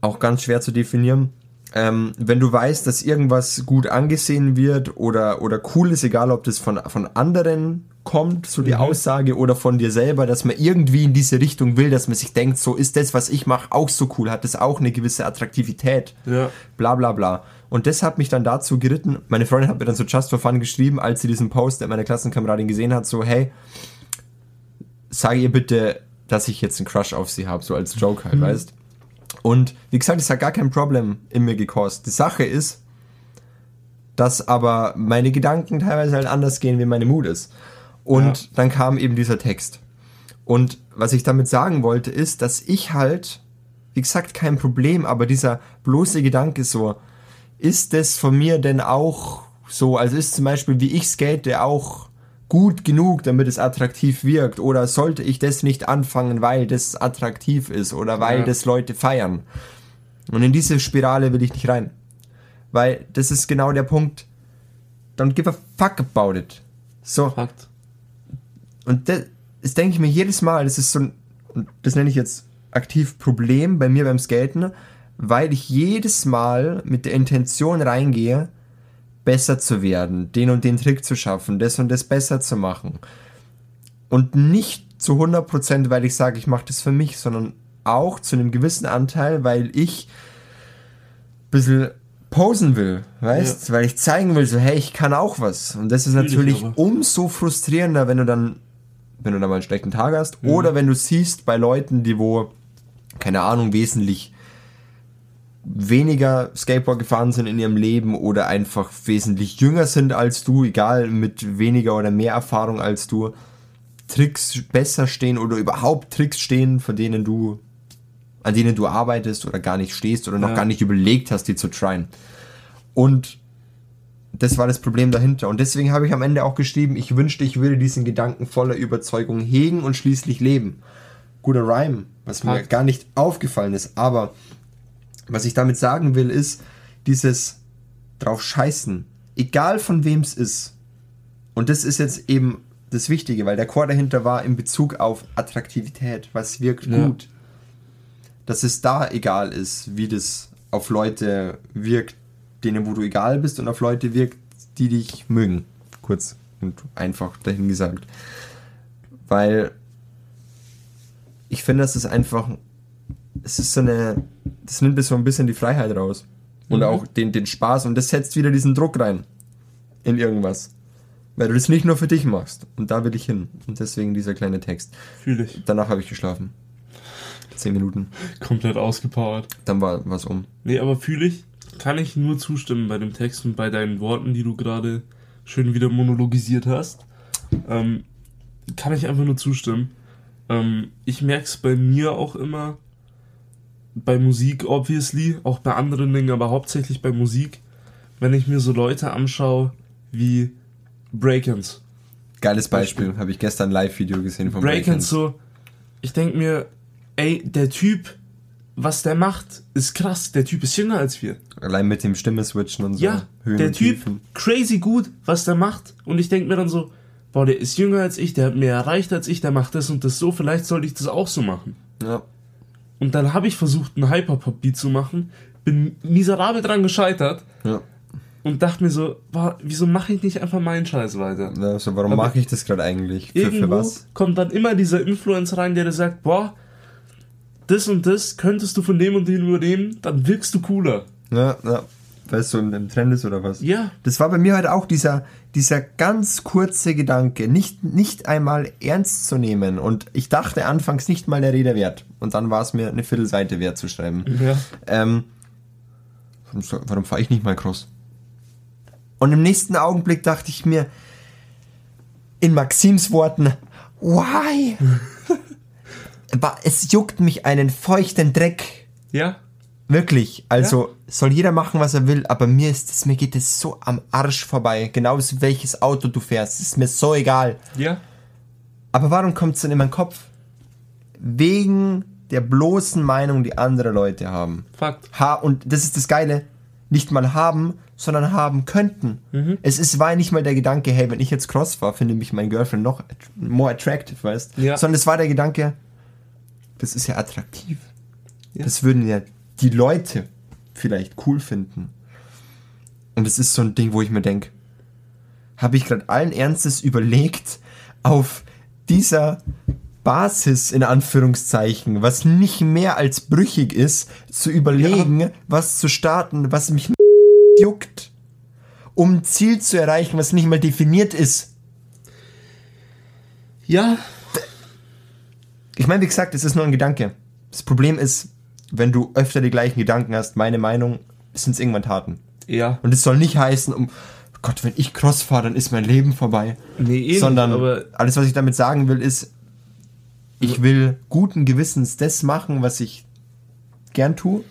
auch ganz schwer zu definieren, Ähm, wenn du weißt, dass irgendwas gut angesehen wird oder, oder cool ist, egal ob das von, von anderen kommt, so die mhm. Aussage, oder von dir selber, dass man irgendwie in diese Richtung will, dass man sich denkt, so ist das, was ich mache, auch so cool, hat das auch eine gewisse Attraktivität, ja. bla bla bla. Und das hat mich dann dazu geritten, meine Freundin hat mir dann so just for fun geschrieben, als sie diesen Post mit meiner Klassenkameradin gesehen hat, so, hey, sag ihr bitte, dass ich jetzt einen Crush auf sie habe, so als Joke halt, mhm. weißt. Und wie gesagt, es hat gar kein Problem in mir gekostet. Die Sache ist, dass aber meine Gedanken teilweise halt anders gehen, wie meine Mut ist. Und ja. dann kam eben dieser Text. Und was ich damit sagen wollte, ist, dass ich halt, wie gesagt, kein Problem, aber dieser bloße Gedanke so, ist das von mir denn auch so, also ist zum Beispiel, wie ich skate, auch gut genug, damit es attraktiv wirkt, oder sollte ich das nicht anfangen, weil das attraktiv ist oder weil ja. das Leute feiern. Und in diese Spirale will ich nicht rein. Weil das ist genau der Punkt. Don't give a fuck about it. So. Fakt. Und das, das denke ich mir jedes Mal, das ist so ein, das nenne ich jetzt aktiv Problem bei mir beim Skaten, weil ich jedes Mal mit der Intention reingehe, besser zu werden, den und den Trick zu schaffen, das und das besser zu machen. Und nicht zu hundert Prozent, weil ich sage, ich mache das für mich, sondern auch zu einem gewissen Anteil, weil ich ein bisschen posen will, weißt? Ja. Weil ich zeigen will, so, hey, ich kann auch was. Und das ist natürlich umso frustrierender, wenn du dann, wenn du dann mal einen schlechten Tag hast, mhm. oder wenn du siehst bei Leuten, die wo, keine Ahnung, wesentlich weniger Skateboard gefahren sind in ihrem Leben oder einfach wesentlich jünger sind als du, egal, mit weniger oder mehr Erfahrung als du, Tricks besser stehen oder überhaupt Tricks stehen, von denen du, an denen du arbeitest oder gar nicht stehst oder noch ja. gar nicht überlegt hast, die zu tryen. Und das war das Problem dahinter. Und deswegen habe ich am Ende auch geschrieben, ich wünschte, ich würde diesen Gedanken voller Überzeugung hegen und schließlich leben. Guter Rhyme, was mir gar nicht aufgefallen ist, aber was ich damit sagen will, ist dieses drauf scheißen. Egal von wem es ist. Und das ist jetzt eben das Wichtige, weil der Chor dahinter war in Bezug auf Attraktivität. Was wirkt ja. gut. Dass es da egal ist, wie das auf Leute wirkt, denen wo du egal bist, und auf Leute wirkt, die dich mögen. Kurz und einfach dahingesagt. Weil ich finde, das ist einfach... Es ist so eine... Das nimmt so ein bisschen die Freiheit raus. Und mhm. auch den, den Spaß. Und das setzt wieder diesen Druck rein. In irgendwas. Weil du das nicht nur für dich machst. Und da will ich hin. Und deswegen dieser kleine Text. Fühle ich. Danach habe ich geschlafen. Zehn Minuten. Komplett ausgepowert. Dann war was um. Nee, aber fühle ich. Kann ich nur zustimmen bei dem Text und bei deinen Worten, die du gerade schön wieder monologisiert hast. Ähm, kann ich einfach nur zustimmen. Ähm, ich merke es bei mir auch immer. Bei Musik, obviously, auch bei anderen Dingen, aber hauptsächlich bei Musik, wenn ich mir so Leute anschaue wie Break-Ins. Geiles Beispiel, habe ich gestern ein Live-Video gesehen von Break-Ins. Break-Ins so, ich denke mir, ey, der Typ, was der macht, ist krass, der Typ ist jünger als wir. Allein mit dem Stimme-Switchen und so. Ja, Höhen der Typ, Tiefen. Crazy gut, was der macht, und ich denke mir dann so, boah, der ist jünger als ich, der hat mehr erreicht als ich, der macht das und das so, vielleicht sollte ich das auch so machen. Ja. Und dann habe ich versucht, einen Hyperpop-Beat zu machen, bin miserabel dran gescheitert, ja. und dachte mir so, boah, wieso mache ich nicht einfach meinen Scheiß weiter? Ja, also warum mache ich das gerade eigentlich? Für, für was? Kommt dann immer dieser Influencer rein, der sagt, boah, das und das könntest du von dem und dem übernehmen, dann wirkst du cooler. Ja, ja. Weißt du, im Trend ist oder was? Ja. Das war bei mir halt auch dieser, dieser ganz kurze Gedanke, nicht, nicht einmal ernst zu nehmen. Und ich dachte anfangs nicht mal der Rede wert. Und dann war es mir eine Viertelseite wert zu schreiben. Ja. Ähm, warum warum fahre ich nicht mal Cross? Und im nächsten Augenblick dachte ich mir, in Maxims Worten, why? Es juckt mich einen feuchten Dreck. Ja. Wirklich, also ja. Soll jeder machen, was er will, aber mir ist das, mir geht es so am Arsch vorbei. Genauso welches Auto du fährst, ist mir so egal. Ja. Aber warum kommt es denn in meinen Kopf? Wegen der bloßen Meinung, die andere Leute haben. Fakt. Ha- und das ist das Geile, nicht mal haben, sondern haben könnten. Mhm. Es ist, war nicht mal der Gedanke, hey, wenn ich jetzt Cross war, finde mich mein Girlfriend noch more attractive, weißt du? Ja. Sondern es war der Gedanke, das ist ja attraktiv. Ja. Das würden ja die Leute vielleicht cool finden. Und es ist so ein Ding, wo ich mir denke, habe ich gerade allen Ernstes überlegt, auf dieser Basis, in Anführungszeichen, was nicht mehr als brüchig ist, zu überlegen, ja. was zu starten, was mich juckt, um ein Ziel zu erreichen, was nicht mal definiert ist. Ja. Ich meine, wie gesagt, es ist nur ein Gedanke. Das Problem ist, wenn du öfter die gleichen Gedanken hast, meine Meinung, sind es irgendwann Taten. Ja. Und es soll nicht heißen, um Gott, wenn ich Cross fahre, dann ist mein Leben vorbei. Nee, eben, sondern aber alles, was ich damit sagen will, ist, ich will guten Gewissens das machen, was ich gern tue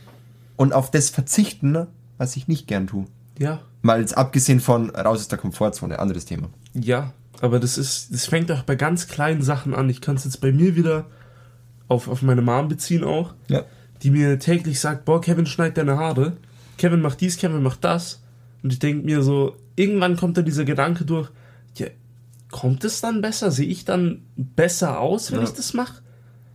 und auf das verzichten, was ich nicht gern tue. Ja. Mal jetzt abgesehen von raus aus der Komfortzone, anderes Thema. Ja, aber das ist, das fängt auch bei ganz kleinen Sachen an. Ich kann es jetzt bei mir wieder auf, auf meine Mom beziehen auch. Ja. Die mir täglich sagt, boah, Kevin, schneid deine Haare. Kevin macht dies, Kevin macht das. Und ich denke mir so, irgendwann kommt da dieser Gedanke durch, ja, kommt es dann besser? Sehe ich dann besser aus, wenn ja. ich das mache?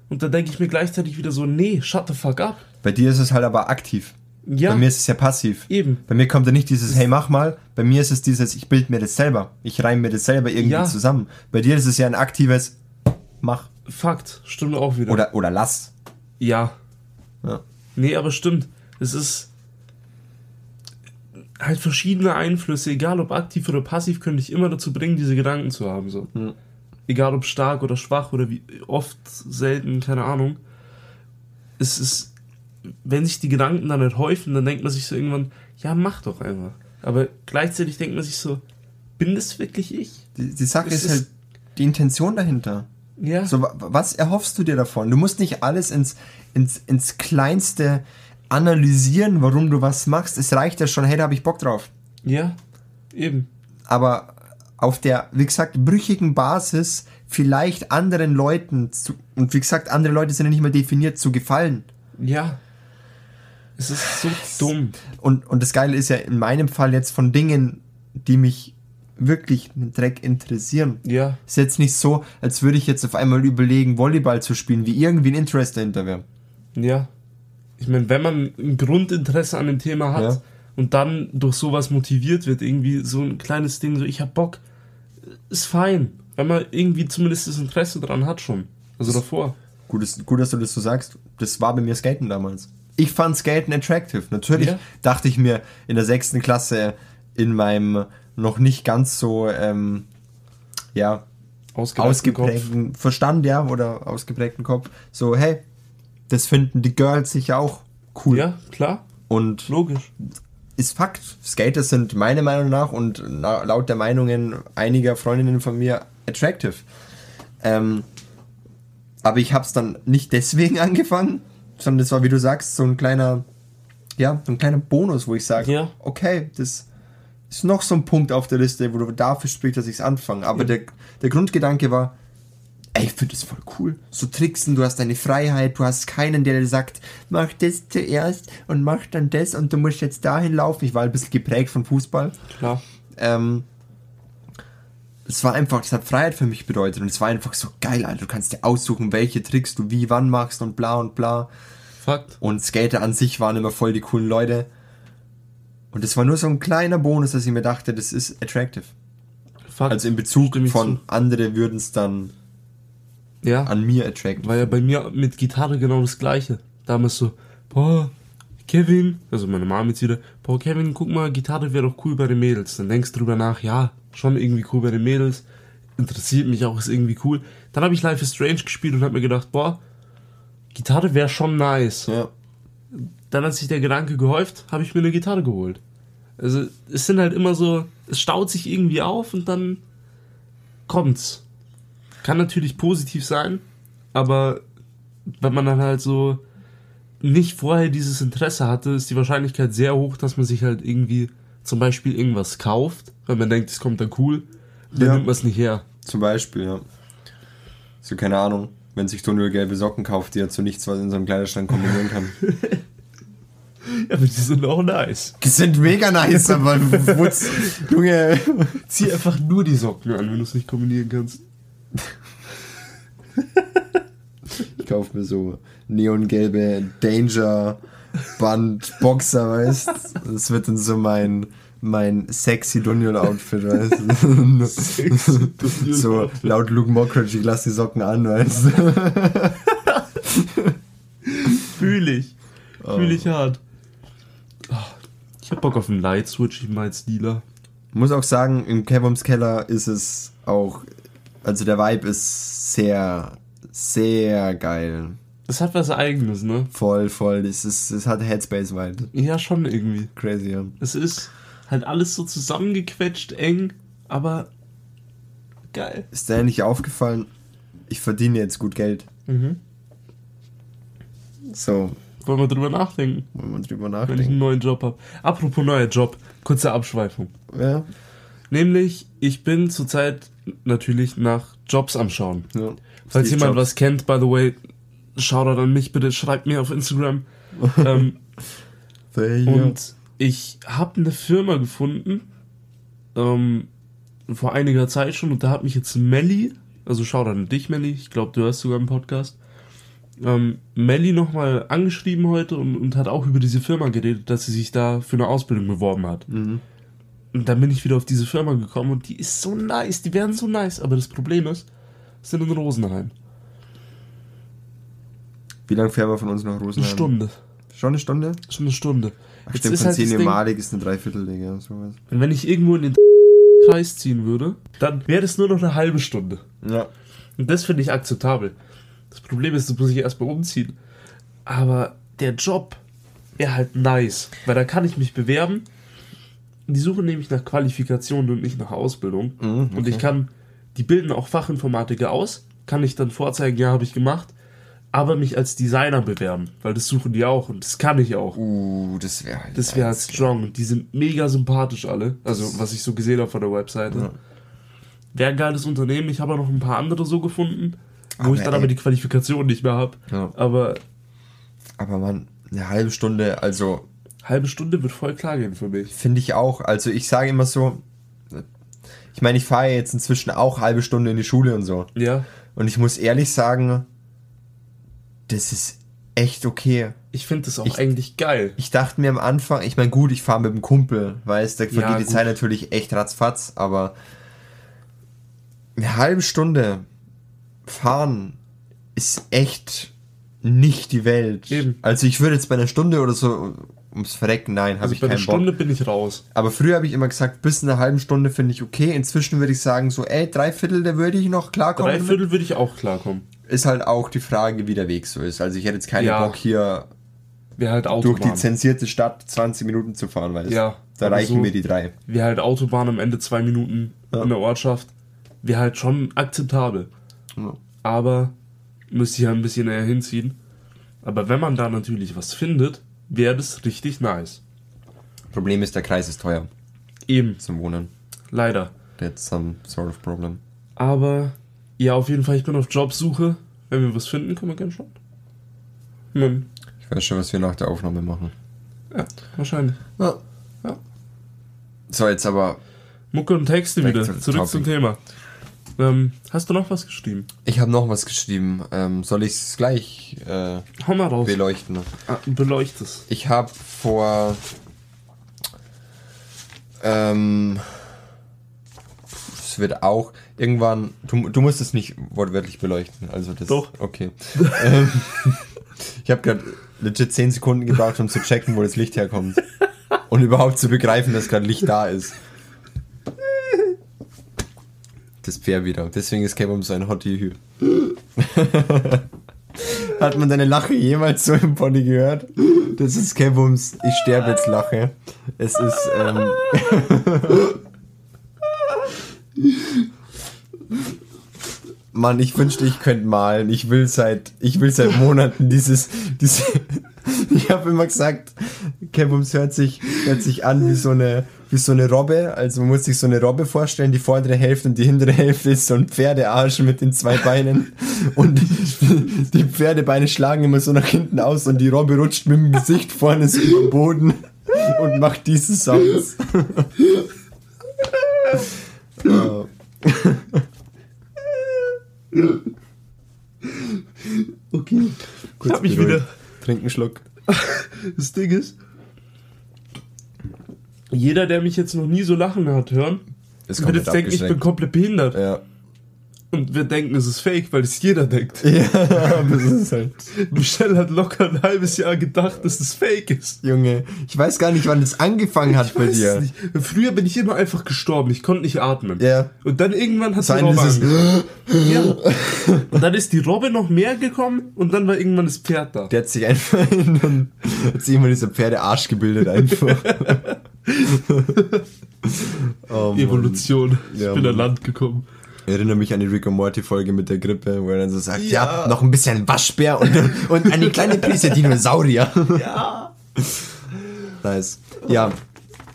Und da denke ich mir gleichzeitig wieder so, nee, shut the fuck up. Bei dir ist es halt aber aktiv. Ja. Bei mir ist es ja passiv. Eben. Bei mir kommt ja nicht dieses, hey, mach mal. Bei mir ist es dieses, ich bild mir das selber. Ich reim mir das selber irgendwie ja. zusammen. Bei dir ist es ja ein aktives, mach. Fakt, stimmt auch wieder. Oder, oder lass. Ja. Ja. Nee, aber stimmt. Es ist halt verschiedene Einflüsse, egal ob aktiv oder passiv, können dich immer dazu bringen, diese Gedanken zu haben. So. Ja. Egal ob stark oder schwach oder wie oft, selten, keine Ahnung. Es ist, wenn sich die Gedanken dann nicht häufen, dann denkt man sich so irgendwann, ja, mach doch einfach. Aber gleichzeitig denkt man sich so, bin das wirklich ich? Die, die Sache ist, ist halt die Intention dahinter. Ja. So, was erhoffst du dir davon? Du musst nicht alles ins, ins, ins Kleinste analysieren, warum du was machst. Es reicht ja schon, hey, da habe ich Bock drauf. Ja, eben. Aber auf der, wie gesagt, brüchigen Basis vielleicht anderen Leuten zu, und wie gesagt, andere Leute sind ja nicht mal definiert, zu gefallen. Ja. Es ist so dumm. Und, und das Geile ist ja in meinem Fall jetzt von Dingen, die mich wirklich einen Dreck interessieren. Ja. Ist jetzt nicht so, als würde ich jetzt auf einmal überlegen, Volleyball zu spielen, wie irgendwie ein Interest dahinter wäre. Ja. Ich meine, wenn man ein Grundinteresse an dem Thema hat ja. und dann durch sowas motiviert wird, irgendwie so ein kleines Ding, so ich hab Bock, ist fein. Wenn man irgendwie zumindest das Interesse dran hat schon. Also das davor. Gut, ist, gut, dass du das so sagst. Das war bei mir Skaten damals. Ich fand Skaten attractive. Natürlich ja. dachte ich mir in der sechsten Klasse in meinem noch nicht ganz so ähm, ja, ausgeprägten Kopf. Verstand, ja, oder ausgeprägten Kopf. So, hey, das finden die Girls sicher auch cool. Ja, klar. Und logisch. Ist Fakt. Skater sind meiner Meinung nach und laut der Meinungen einiger Freundinnen von mir attractive. Ähm, aber ich hab's dann nicht deswegen angefangen, sondern das war, wie du sagst, so ein kleiner, ja, so ein kleiner Bonus, wo ich sage, ja. okay, das ist noch so ein Punkt auf der Liste, wo du dafür sprichst, dass ich es anfange. Aber ja. der, der Grundgedanke war, ey, ich finde das voll cool. So tricksen, du hast deine Freiheit, du hast keinen, der dir sagt, mach das zuerst und mach dann das und du musst jetzt dahin laufen. Ich war ein bisschen geprägt von Fußball. Klar. Ähm, es war einfach, das hat Freiheit für mich bedeutet und es war einfach so geil, Alter. Du kannst dir aussuchen, welche Tricks du wie, wann machst und bla und bla. Fakt. Und Skater an sich waren immer voll die coolen Leute. Und das war nur so ein kleiner Bonus, dass ich mir dachte, das ist attractive. Fakt, also in Bezug von zu. Andere würden es dann ja, an mir attractive. War ja bei mir mit Gitarre genau das Gleiche. Damals so, boah, Kevin, also meine Mom jetzt wieder, boah, Kevin, guck mal, Gitarre wäre doch cool bei den Mädels. Dann denkst du drüber nach, ja, schon irgendwie cool bei den Mädels. Interessiert mich auch, ist irgendwie cool. Dann habe ich Life is Strange gespielt und habe mir gedacht, boah, Gitarre wäre schon nice. Ja. Dann hat sich der Gedanke gehäuft, habe ich mir eine Gitarre geholt. Also es sind halt immer so, es staut sich irgendwie auf und dann kommt's. Kann natürlich positiv sein, aber wenn man dann halt so nicht vorher dieses Interesse hatte, ist die Wahrscheinlichkeit sehr hoch, dass man sich halt irgendwie zum Beispiel irgendwas kauft, weil man denkt, es kommt dann cool, dann ja. nimmt man es nicht her. Zum Beispiel, ja. So, keine Ahnung, wenn sich Tonio gelbe Socken kauft, die er zu nichts was in so einem Kleiderschrank kombinieren kann. Ja, aber die sind auch nice. Die sind mega nice, aber wutz, Junge, zieh einfach nur die Socken an, wenn du es nicht kombinieren kannst. Ich kaufe mir so neongelbe Danger-Band-Boxer, weißt du? Das wird dann so mein, mein sexy Dunjol-Outfit, weißt du? Sexy Dunjol-Outfit. So laut Luke Mockridge, ich lass die Socken an, weißt du? Fühl ich. Oh. Fühl ich hart. Ich hab Bock auf einen Light Switch, ich mach jetzt Dealer. Ich muss auch sagen, im Kevums Keller ist es auch, also der Vibe ist sehr, sehr geil. Das hat was Eigenes, ne? Voll, voll, es ist, es hat Headspace-Vibe. Ja, schon irgendwie. Crazy, ja. Es ist halt alles so zusammengequetscht, eng, aber geil. Ist dir nicht aufgefallen, ich verdiene jetzt gut Geld. Mhm. So. Wollen wir drüber nachdenken? Wollen wir drüber nachdenken? Wenn ich einen neuen Job habe. Apropos neuer Job, kurze Abschweifung. Ja. Nämlich, ich bin zurzeit natürlich nach Jobs am Schauen. Ja. Falls jemand Jobs. was kennt, by the way, Shoutout an mich bitte, schreibt mir auf Instagram. ähm, und ich habe eine Firma gefunden, ähm, vor einiger Zeit schon, und da hat mich jetzt Melli, also Shoutout an dich, Melli, ich glaube, du hörst sogar einen Podcast, Ähm, Melli nochmal angeschrieben heute und, und hat auch über diese Firma geredet, dass sie sich da für eine Ausbildung beworben hat. Mhm. Und dann bin ich wieder auf diese Firma gekommen und die ist so nice, die wären so nice, aber das Problem ist, wir sind in Rosenheim. Wie lange fährt man von uns nach Rosenheim? Eine Stunde. Schon eine Stunde? Schon eine Stunde. Ach, jetzt stimmt, von zehn Uhr malig ist eine Dreiviertel, ja, sowas. Und wenn ich irgendwo in den Kreis ziehen würde, dann wäre das nur noch eine halbe Stunde. Ja. Und das finde ich akzeptabel. Das Problem ist, du musst dich erstmal umziehen. Aber der Job wäre halt nice, weil da kann ich mich bewerben. Die suchen nämlich nach Qualifikationen und nicht nach Ausbildung. Mm, okay. Und ich kann, die bilden auch Fachinformatiker aus, kann ich dann vorzeigen, ja, habe ich gemacht, aber mich als Designer bewerben, weil das suchen die auch und das kann ich auch. Uh, das wäre halt Das wäre halt strong. Und die sind mega sympathisch alle, also was ich so gesehen habe von der Webseite. Ja. Wäre ein geiles Unternehmen. Ich habe auch noch ein paar andere so gefunden, wo aber ich dann aber die Qualifikation nicht mehr habe. Ja. Aber aber man, eine halbe Stunde, also... Halbe Stunde wird voll klar gehen für mich. Finde ich auch. Also ich sage immer so, ich meine, ich fahre jetzt inzwischen auch halbe Stunde in die Schule und so. Ja. Und ich muss ehrlich sagen, das ist echt okay. Ich finde das auch ich, eigentlich geil. Ich dachte mir am Anfang, ich meine, gut, ich fahre mit dem Kumpel, weißt, da vergeht ja, die gut. Zeit natürlich echt ratzfatz, aber eine halbe Stunde... Fahren ist echt nicht die Welt. Eben. Also ich würde jetzt bei einer Stunde oder so ums Verrecken, nein, habe also ich keinen Bock. Bei einer Stunde bin ich raus. Aber früher habe ich immer gesagt, bis in einer halben Stunde finde ich okay. Inzwischen würde ich sagen so, ey, drei Viertel, da würde ich noch klarkommen. Drei Viertel würde ich auch klarkommen. Ist halt auch die Frage, wie der Weg so ist. Also ich hätte jetzt keinen ja. Bock hier halt durch die zensierte Stadt zwanzig Minuten zu fahren, weißt du. Ja, da reichen so, mir die drei. Wir halt Autobahn am Ende zwei Minuten ja. in der Ortschaft. Wir halt schon akzeptabel. Aber müsste ich ja ein bisschen näher hinziehen. Aber wenn man da natürlich was findet, wäre das richtig nice. Problem ist, der Kreis ist teuer. Eben. Zum Wohnen. Leider. That's some sort of problem. Aber, ja, auf jeden Fall, ich bin auf Jobsuche. Wenn wir was finden, können wir gerne schauen. Hm. Ich weiß schon, was wir nach der Aufnahme machen. Ja, wahrscheinlich. Ja. Ja. So, jetzt aber... Mucke und Texte wieder. Zurück topic. Zum Thema. Ähm, hast du noch was geschrieben? Ich habe noch was geschrieben. Ähm, soll ich es gleich äh, Hau mal raus. beleuchten? Ah, beleuchtest. Ich habe vor Ähm, es wird auch irgendwann. Du, du musst es nicht wortwörtlich beleuchten. Also das. Doch. Okay. ähm, ich habe gerade legit zehn Sekunden gebraucht, um zu checken, wo das Licht herkommt. Und überhaupt zu begreifen, dass gerade Licht da ist. Das Pferd wieder. Deswegen ist Kevums so ein Hottie. Hat man deine Lache jemals so im Pony gehört? Das ist Kevums Ich sterbe jetzt Lache. Es ist, ähm... Mann, ich wünschte, ich könnte malen. Ich will seit, ich will seit Monaten dieses... diese ich habe immer gesagt, Kevums hört sich, hört sich an wie so eine... wie so eine Robbe, also man muss sich so eine Robbe vorstellen, die vordere Hälfte und die hintere Hälfte ist so ein Pferdearsch mit den zwei Beinen und die, die Pferdebeine schlagen immer so nach hinten aus und die Robbe rutscht mit dem Gesicht vorne so über den Boden und macht diese Sounds. Oh. Okay. Kurz hab mich wieder. Trink einen Schluck. Das Ding ist, jeder, der mich jetzt noch nie so lachen hat hören, wird jetzt denken, ich bin komplett behindert. Ja. Und wir denken, es ist fake, weil es jeder denkt. Ja, das ist halt. Michelle hat locker ein halbes Jahr gedacht, dass es fake ist. Junge, ich weiß gar nicht, wann es angefangen hat ich bei weiß dir. Nicht. Früher bin ich immer einfach gestorben, ich konnte nicht atmen. Ja. Und dann irgendwann hat so die Robbe angefangen. Ja. Und dann ist die Robbe noch mehr gekommen und dann war irgendwann das Pferd da. Der hat sich einfach in den, hat sich immer dieser Pferdearsch gebildet einfach. Oh, Evolution. Ich ja, bin an Land gekommen. Ich erinnere mich an die Rick und Morty-Folge mit der Grippe, wo er dann so sagt, ja, ja noch ein bisschen Waschbär und, und eine kleine Prise Dinosaurier. Ja. Nice. Ja,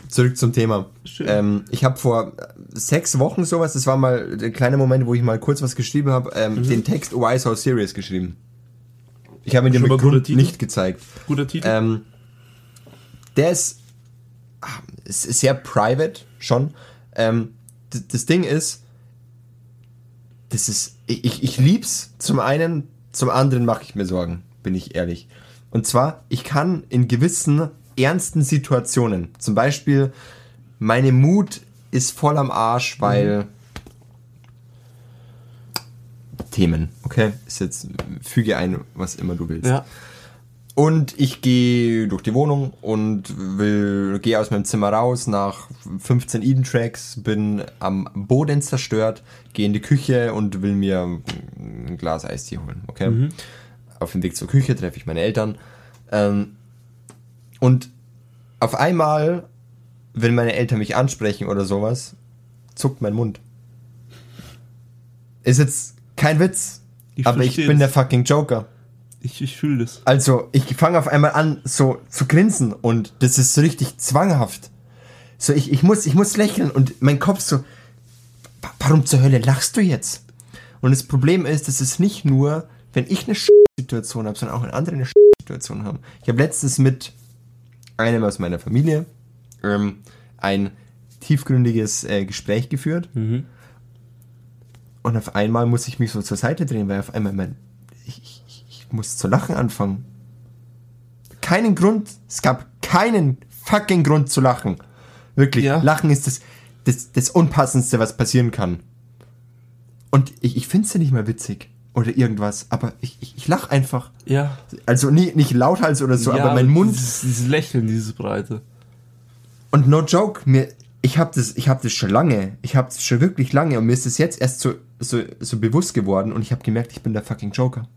zurück zum Thema. Schön. Ähm, ich habe vor sechs Wochen sowas, das war mal der kleine Moment, wo ich mal kurz was geschrieben habe, ähm, mhm. den Text Why So Serious geschrieben. Ich habe ihn dir mit Grund nicht gezeigt. Guter Titel. Ähm, der ist, ach, ist sehr private schon. Ähm, d- das Ding ist, das ist, ich, ich, ich lieb's zum einen, zum anderen mache ich mir Sorgen, bin ich ehrlich. Und zwar, ich kann in gewissen ernsten Situationen, zum Beispiel, meine Mut ist voll am Arsch, weil mhm. Themen, okay? Ist jetzt, füge ein, was immer du willst. Ja. Und ich gehe durch die Wohnung und will, gehe aus meinem Zimmer raus nach fünfzehn Eden-Tracks, bin am Boden zerstört, gehe in die Küche und will mir ein Glas Eistee holen. Okay? Mhm. Auf dem Weg zur Küche treffe ich meine Eltern. Ähm, und auf einmal, wenn meine Eltern mich ansprechen oder sowas, zuckt mein Mund. Ist jetzt kein Witz, ich aber ich bin der fucking Joker. Ich, ich fühle das. Also, ich fange auf einmal an, so zu grinsen und das ist so richtig zwanghaft. So, ich, ich, muss, ich muss lächeln und mein Kopf so, warum zur Hölle lachst du jetzt? Und das Problem ist, dass es nicht nur, wenn ich eine Sch-Situation habe, sondern auch wenn andere eine Sch-Situation haben. Ich habe letztens mit einem aus meiner Familie ähm, ein tiefgründiges äh, Gespräch geführt mhm. und auf einmal muss ich mich so zur Seite drehen, weil auf einmal mein... Ich, ich, muss zu lachen anfangen. Keinen Grund, es gab keinen fucking Grund zu lachen. Wirklich, ja. Lachen ist das, das, das Unpassendste, was passieren kann. Und ich, ich finde es ja nicht mal witzig oder irgendwas, aber ich, ich, ich lache einfach. Ja. Also nie, nicht lauthals oder so, ja, aber mein Mund... Dieses, dieses Lächeln, diese Breite. Und no joke, mir, ich habe das, ich hab das schon lange, ich habe das schon wirklich lange und mir ist das jetzt erst so, so, so bewusst geworden und ich habe gemerkt, ich bin der fucking Joker.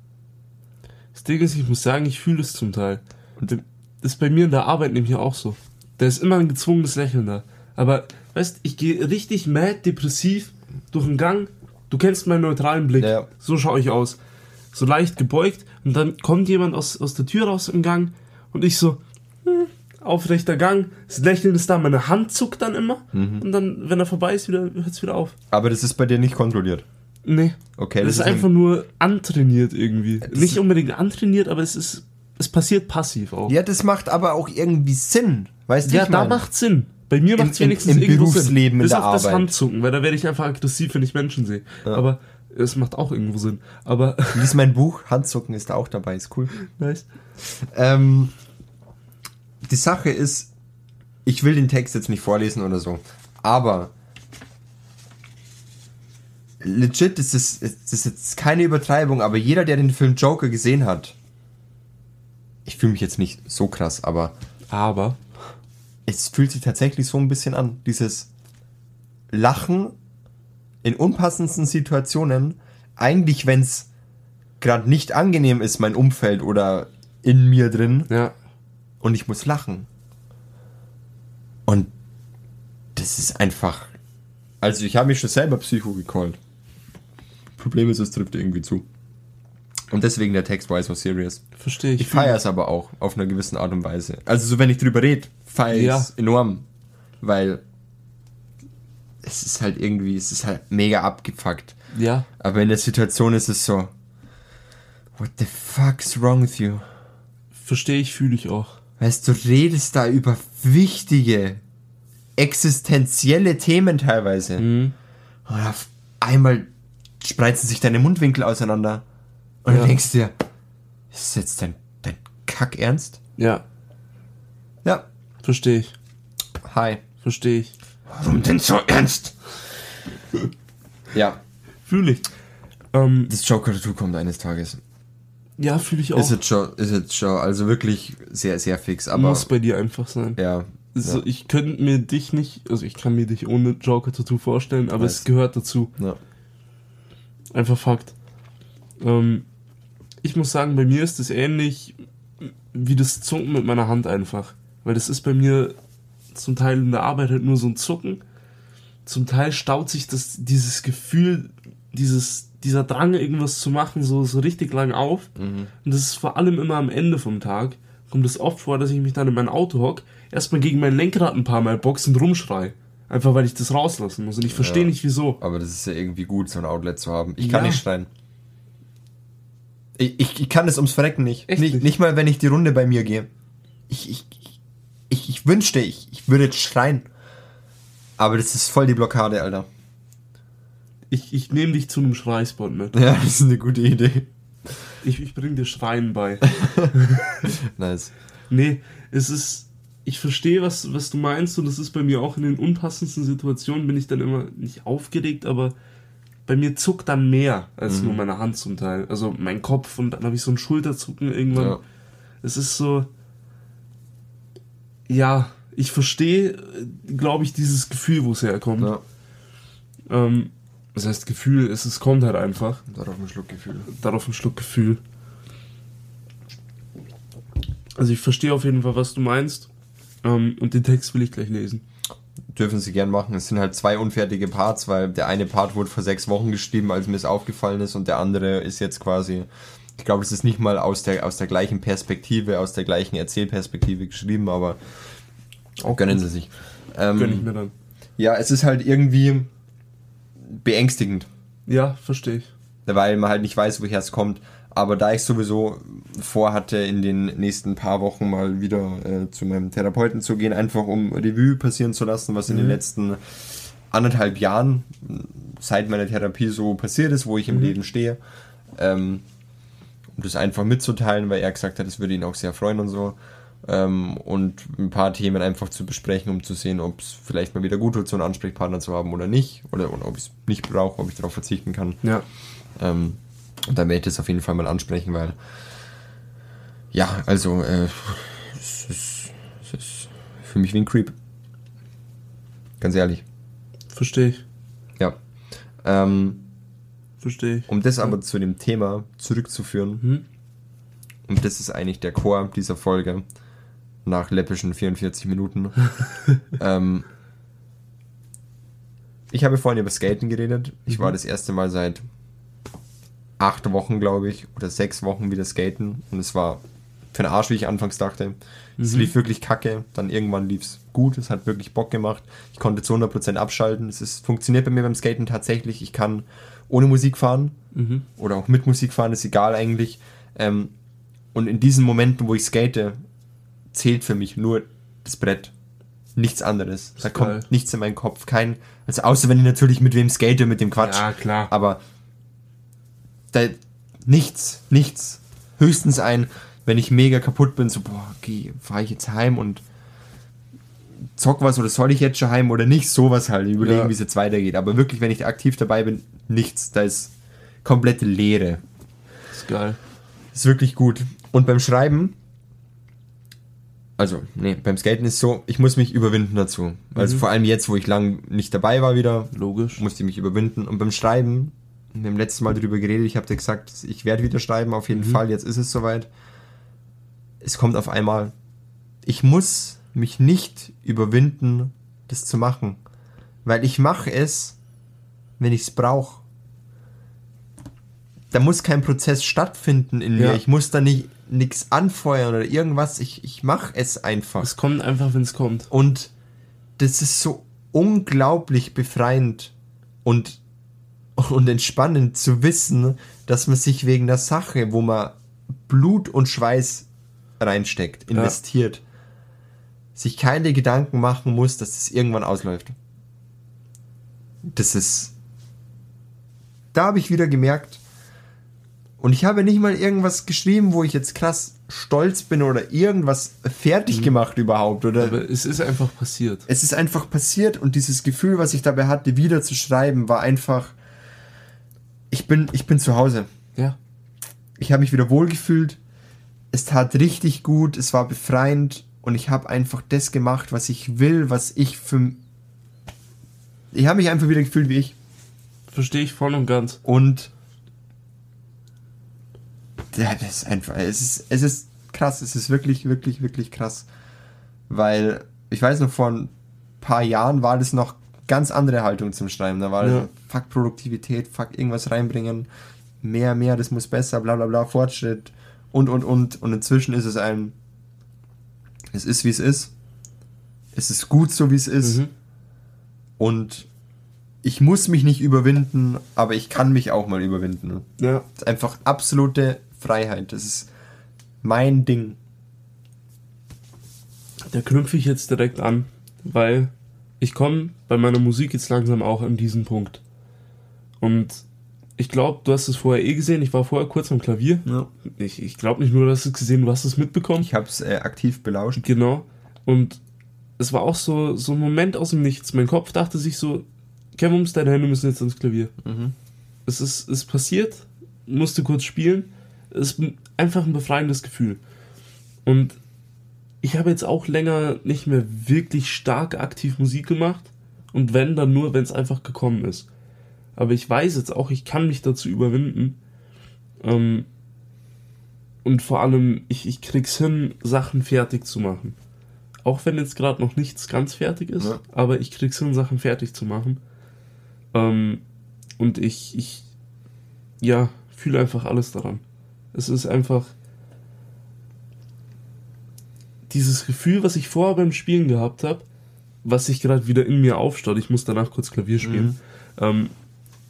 Das Ding ist, ich muss sagen, ich fühle es zum Teil. Und das ist bei mir in der Arbeit nämlich auch so. Da ist immer ein gezwungenes Lächeln da. Aber, weißt, ich gehe richtig mad, depressiv durch den Gang. Du kennst meinen neutralen Blick. Ja. So schaue ich aus. So leicht gebeugt. Und dann kommt jemand aus, aus der Tür raus im Gang. Und ich so, hm, aufrechter Gang. Das Lächeln ist da. Meine Hand zuckt dann immer. Mhm. Und dann, wenn er vorbei ist, hört es wieder auf. Aber das ist bei dir nicht kontrolliert. Nee, okay, das, das ist einfach ein... nur antrainiert irgendwie. Das nicht unbedingt antrainiert, aber es ist, es passiert passiv auch. Ja, das macht aber auch irgendwie Sinn, weißt du? Ja, da macht's Sinn. Bei mir macht's Im, wenigstens im, im irgendwo Berufsleben Sinn. Bis in der auf Arbeit. Das Handzucken, weil da werde ich einfach aggressiv, wenn ich Menschen sehe. Ja. Aber es macht auch irgendwo Sinn. Aber lies mein Buch, Handzucken ist da auch dabei, ist cool. Nice. Ähm, die Sache ist, Ich will den Text jetzt nicht vorlesen oder so, aber legit, das ist, das ist jetzt keine Übertreibung, aber jeder, der den Film Joker gesehen hat, ich fühle mich jetzt nicht so krass, aber aber es fühlt sich tatsächlich so ein bisschen an, dieses Lachen in unpassendsten Situationen, eigentlich wenn es gerade nicht angenehm ist, mein Umfeld oder in mir drin, ja, und ich muss lachen. Und das ist einfach... Also ich habe mich schon selber Psycho gecallt. Problem ist, es trifft irgendwie zu. Und deswegen der Text war so serious. Verstehe ich. Ich feiere es aber auch auf einer gewissen Art und Weise. Also so, wenn ich drüber rede, feiere ich es enorm. Weil es ist halt irgendwie, es ist halt mega abgefuckt. Ja. Aber in der Situation ist es so, what the fuck's wrong with you? Verstehe ich, fühle ich auch. Weißt du, redest da über wichtige, existenzielle Themen teilweise. Mhm. Und auf einmal spreizen sich deine Mundwinkel auseinander. Und ja, du denkst dir, ist das jetzt dein, dein Kack ernst? Ja. Ja. Verstehe ich. Hi. Verstehe ich. Warum denn so ernst? Ja. Fühle ich. Ähm, das Joker-Tattoo kommt eines Tages. Ja, fühle ich auch. Ist jetzt schon, ist jetzt schon, also wirklich sehr, sehr fix. Aber muss bei dir einfach sein. Ja. Also ja. Ich könnte mir dich nicht, also ich kann mir dich ohne Joker-Tattoo vorstellen, aber nice, es gehört dazu. Ja. Einfach Fakt. Ähm, ich muss sagen, bei mir ist das ähnlich wie das Zucken mit meiner Hand einfach. Weil das ist bei mir zum Teil in der Arbeit halt nur so ein Zucken. Zum Teil staut sich das, dieses Gefühl, dieses... dieser Drang, irgendwas zu machen, so, so richtig lang auf. Mhm. Und das ist vor allem immer am Ende vom Tag. Kommt es oft vor, dass ich mich dann in mein Auto hocke, erstmal gegen mein Lenkrad ein paar Mal boxe und rumschrei. Einfach, weil ich das rauslassen muss. Und ich verstehe ja nicht, wieso. Aber das ist ja irgendwie gut, so ein Outlet zu haben. Ich ja. kann nicht schreien. Ich, ich, ich kann es ums Verrecken nicht. Echt nicht. Nicht mal, wenn ich die Runde bei mir gehe. Ich, ich, ich, ich wünschte, ich, ich würde jetzt schreien. Aber das ist voll die Blockade, Alter. Ich, ich nehme dich zu einem Schreispot mit. Ja, das ist eine gute Idee. Ich, ich bringe dir Schreien bei. Nice. Nee, es ist... Ich verstehe, was, was du meinst, und das ist bei mir auch in den unpassendsten Situationen, bin ich dann immer nicht aufgeregt, aber bei mir zuckt dann mehr als mhm. nur meine Hand zum Teil. Also mein Kopf, und dann habe ich so ein Schulterzucken irgendwann. Ja. Es ist so... Ja, ich verstehe, glaube ich, dieses Gefühl, wo es herkommt. Ja. Ähm... Das heißt, Gefühl, es, es kommt halt einfach. Darauf ein Schluckgefühl. Darauf ein Schluckgefühl. Also ich verstehe auf jeden Fall, was du meinst. Ähm, und den Text will ich gleich lesen. Dürfen Sie gern machen. Es sind halt zwei unfertige Parts, weil der eine Part wurde vor sechs Wochen geschrieben, als mir es aufgefallen ist, und der andere ist jetzt quasi, ich glaube, es ist nicht mal aus der, aus der gleichen Perspektive, aus der gleichen Erzählperspektive geschrieben, aber auch gönnen gut. Sie sich. Ähm, Gönn ich mir dann. Ja, es ist halt irgendwie... beängstigend. Ja, verstehe ich. Weil man halt nicht weiß, woher es kommt. Aber da ich sowieso vorhatte, in den nächsten paar Wochen mal wieder äh, zu meinem Therapeuten zu gehen, einfach um Revue passieren zu lassen, was mhm. in den letzten anderthalb Jahren seit meiner Therapie so passiert ist, wo ich im mhm. Leben stehe, ähm, um das einfach mitzuteilen, weil er gesagt hat, das würde ihn auch sehr freuen und so. Ähm, und ein paar Themen einfach zu besprechen, um zu sehen, ob es vielleicht mal wieder gut wird, so einen Ansprechpartner zu haben oder nicht, oder, oder ob ich es nicht brauche, ob ich darauf verzichten kann. Ja. Ähm, und dann werde ich das auf jeden Fall mal ansprechen, weil ja, also äh, es ist, es ist für mich wie ein Creep. Ganz ehrlich. Verstehe ich. Ja. Ähm, Verstehe ich. Um das aber zu dem Thema zurückzuführen, mhm. und das ist eigentlich der Chor dieser Folge, nach läppischen vierundvierzig Minuten. ähm, ich habe vorhin über Skaten geredet. Ich war das erste Mal seit acht Wochen, glaube ich, oder sechs Wochen wieder skaten. Und es war für den Arsch, wie ich anfangs dachte. Es mhm. lief wirklich kacke. Dann irgendwann lief es gut. Es hat wirklich Bock gemacht. Ich konnte zu hundert Prozent abschalten. Es ist, funktioniert bei mir beim Skaten tatsächlich. Ich kann ohne Musik fahren mhm. oder auch mit Musik fahren. Ist egal eigentlich. Ähm, und in diesen Momenten, wo ich skate, zählt für mich nur das Brett. Nichts anderes. Da kommt geil. Nichts in meinen Kopf. Kein, also außer wenn ich natürlich mit wem skate, mit dem Quatsch. Ja, klar. Aber da, nichts, nichts. Höchstens ein, wenn ich mega kaputt bin, so, boah, okay, fahre ich jetzt heim und zock was oder soll ich jetzt schon heim oder nicht, sowas halt, überlegen, ja. wie es jetzt weitergeht. Aber wirklich, wenn ich aktiv dabei bin, nichts. Da ist komplette Leere. Das ist geil. Ist wirklich gut. Und beim Schreiben, also, nee, beim Skaten ist so, ich muss mich überwinden dazu. Mhm. Also vor allem jetzt, wo ich lang nicht dabei war wieder, logisch, musste ich mich überwinden. Und beim Schreiben, wir haben letztes Mal darüber geredet, ich habe dir gesagt, ich werde wieder schreiben, auf jeden mhm. Fall, jetzt ist es soweit. Es kommt auf einmal, ich muss mich nicht überwinden, das zu machen. Weil ich mache es, wenn ich es brauche. Da muss kein Prozess stattfinden in mir. Ja. Ich muss da nicht nichts anfeuern oder irgendwas. Ich, ich mache es einfach. Es kommt einfach, wenn es kommt. Und das ist so unglaublich befreiend und, und entspannend zu wissen, dass man sich wegen der Sache, wo man Blut und Schweiß reinsteckt, investiert, ja. sich keine Gedanken machen muss, dass es das irgendwann ausläuft. Das ist... Da habe ich wieder gemerkt, und ich habe nicht mal irgendwas geschrieben, wo ich jetzt krass stolz bin oder irgendwas fertig gemacht überhaupt, oder? Aber es ist einfach passiert. Es ist einfach passiert und dieses Gefühl, was ich dabei hatte, wieder zu schreiben, war einfach, ich bin, ich bin zu Hause. Ja. Ich habe mich wieder wohlgefühlt, es tat richtig gut, es war befreiend und ich habe einfach das gemacht, was ich will, was ich für... Ich habe mich einfach wieder gefühlt wie ich. Verstehe ich voll und ganz. Und... Ja, das ist einfach, es ist, es ist krass, es ist wirklich, wirklich, wirklich krass, weil, ich weiß noch, vor ein paar Jahren war das noch ganz andere Haltung zum Schreiben, da war ja. das, fuck Produktivität, fuck irgendwas reinbringen, mehr, mehr, das muss besser, bla bla bla, Fortschritt und, und, und, und inzwischen ist es ein, es ist wie es ist, es ist gut so wie es ist mhm. und ich muss mich nicht überwinden, aber ich kann mich auch mal überwinden. Ja. Das ist einfach absolute Freiheit, das ist mein Ding. Da knüpfe ich jetzt direkt an, weil ich komme bei meiner Musik jetzt langsam auch an diesen Punkt. Und ich glaube, du hast es vorher eh gesehen, ich war vorher kurz am Klavier. Ja. Ich, ich glaube nicht nur, du hast es gesehen, du hast es mitbekommen. Ich habe es äh, aktiv belauscht. Genau. Und es war auch so, so ein Moment aus dem Nichts. Mein Kopf dachte sich so, Kevums, deine Hände müssen jetzt ans Klavier. Mhm. Es ist, ist passiert, musste kurz spielen. Es ist einfach ein befreiendes Gefühl. Und ich habe jetzt auch länger nicht mehr wirklich stark aktiv Musik gemacht. Und wenn, dann nur, wenn es einfach gekommen ist. Aber ich weiß jetzt auch, ich kann mich dazu überwinden. Ähm, und vor allem, ich, ich krieg's hin, Sachen fertig zu machen. Auch wenn jetzt gerade noch nichts ganz fertig ist, ja. aber ich krieg's hin, Sachen fertig zu machen. Ähm, und ich, ich, ja, fühle einfach alles daran. Es ist einfach dieses Gefühl, was ich vorher beim Spielen gehabt habe, was sich gerade wieder in mir aufstaut. Ich muss danach kurz Klavier spielen. Mhm. Ähm,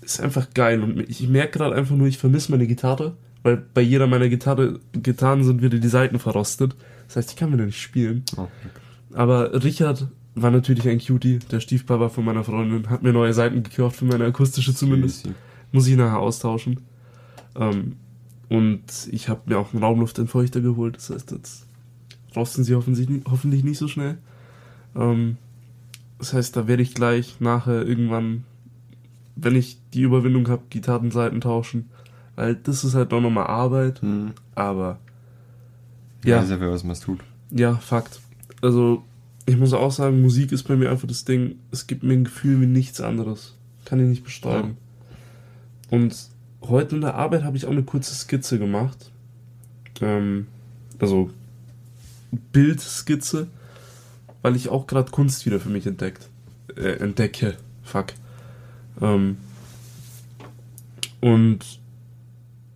ist einfach geil. Und ich merke gerade einfach nur, ich vermisse meine Gitarre, weil bei jeder meiner Gitarre, Gitarren sind wieder die Saiten verrostet. Das heißt, ich kann wieder nicht spielen. Oh, okay. Aber Richard war natürlich ein Cutie, der Stiefpapa von meiner Freundin, hat mir neue Saiten gekauft, für meine akustische zumindest. Easy. Muss ich nachher austauschen. Ähm, und ich habe mir auch einen Raumluftentfeuchter geholt, das heißt, jetzt rosten sie hoffentlich, hoffentlich nicht so schnell. Ähm, das heißt, da werde ich gleich nachher irgendwann, wenn ich die Überwindung habe, Gitarrensaiten tauschen, weil das ist halt doch nochmal Arbeit, mhm. aber ja. Ich weiß ja, für was man es tut. Ja, Fakt. Also, ich muss auch sagen, Musik ist bei mir einfach das Ding, es gibt mir ein Gefühl wie nichts anderes. Kann ich nicht beschreiben. Ja. Und heute in der Arbeit habe ich auch eine kurze Skizze gemacht. Ähm, also Bildskizze, weil ich auch gerade Kunst wieder für mich entdeckt. Äh, entdecke. Fuck. Ähm, und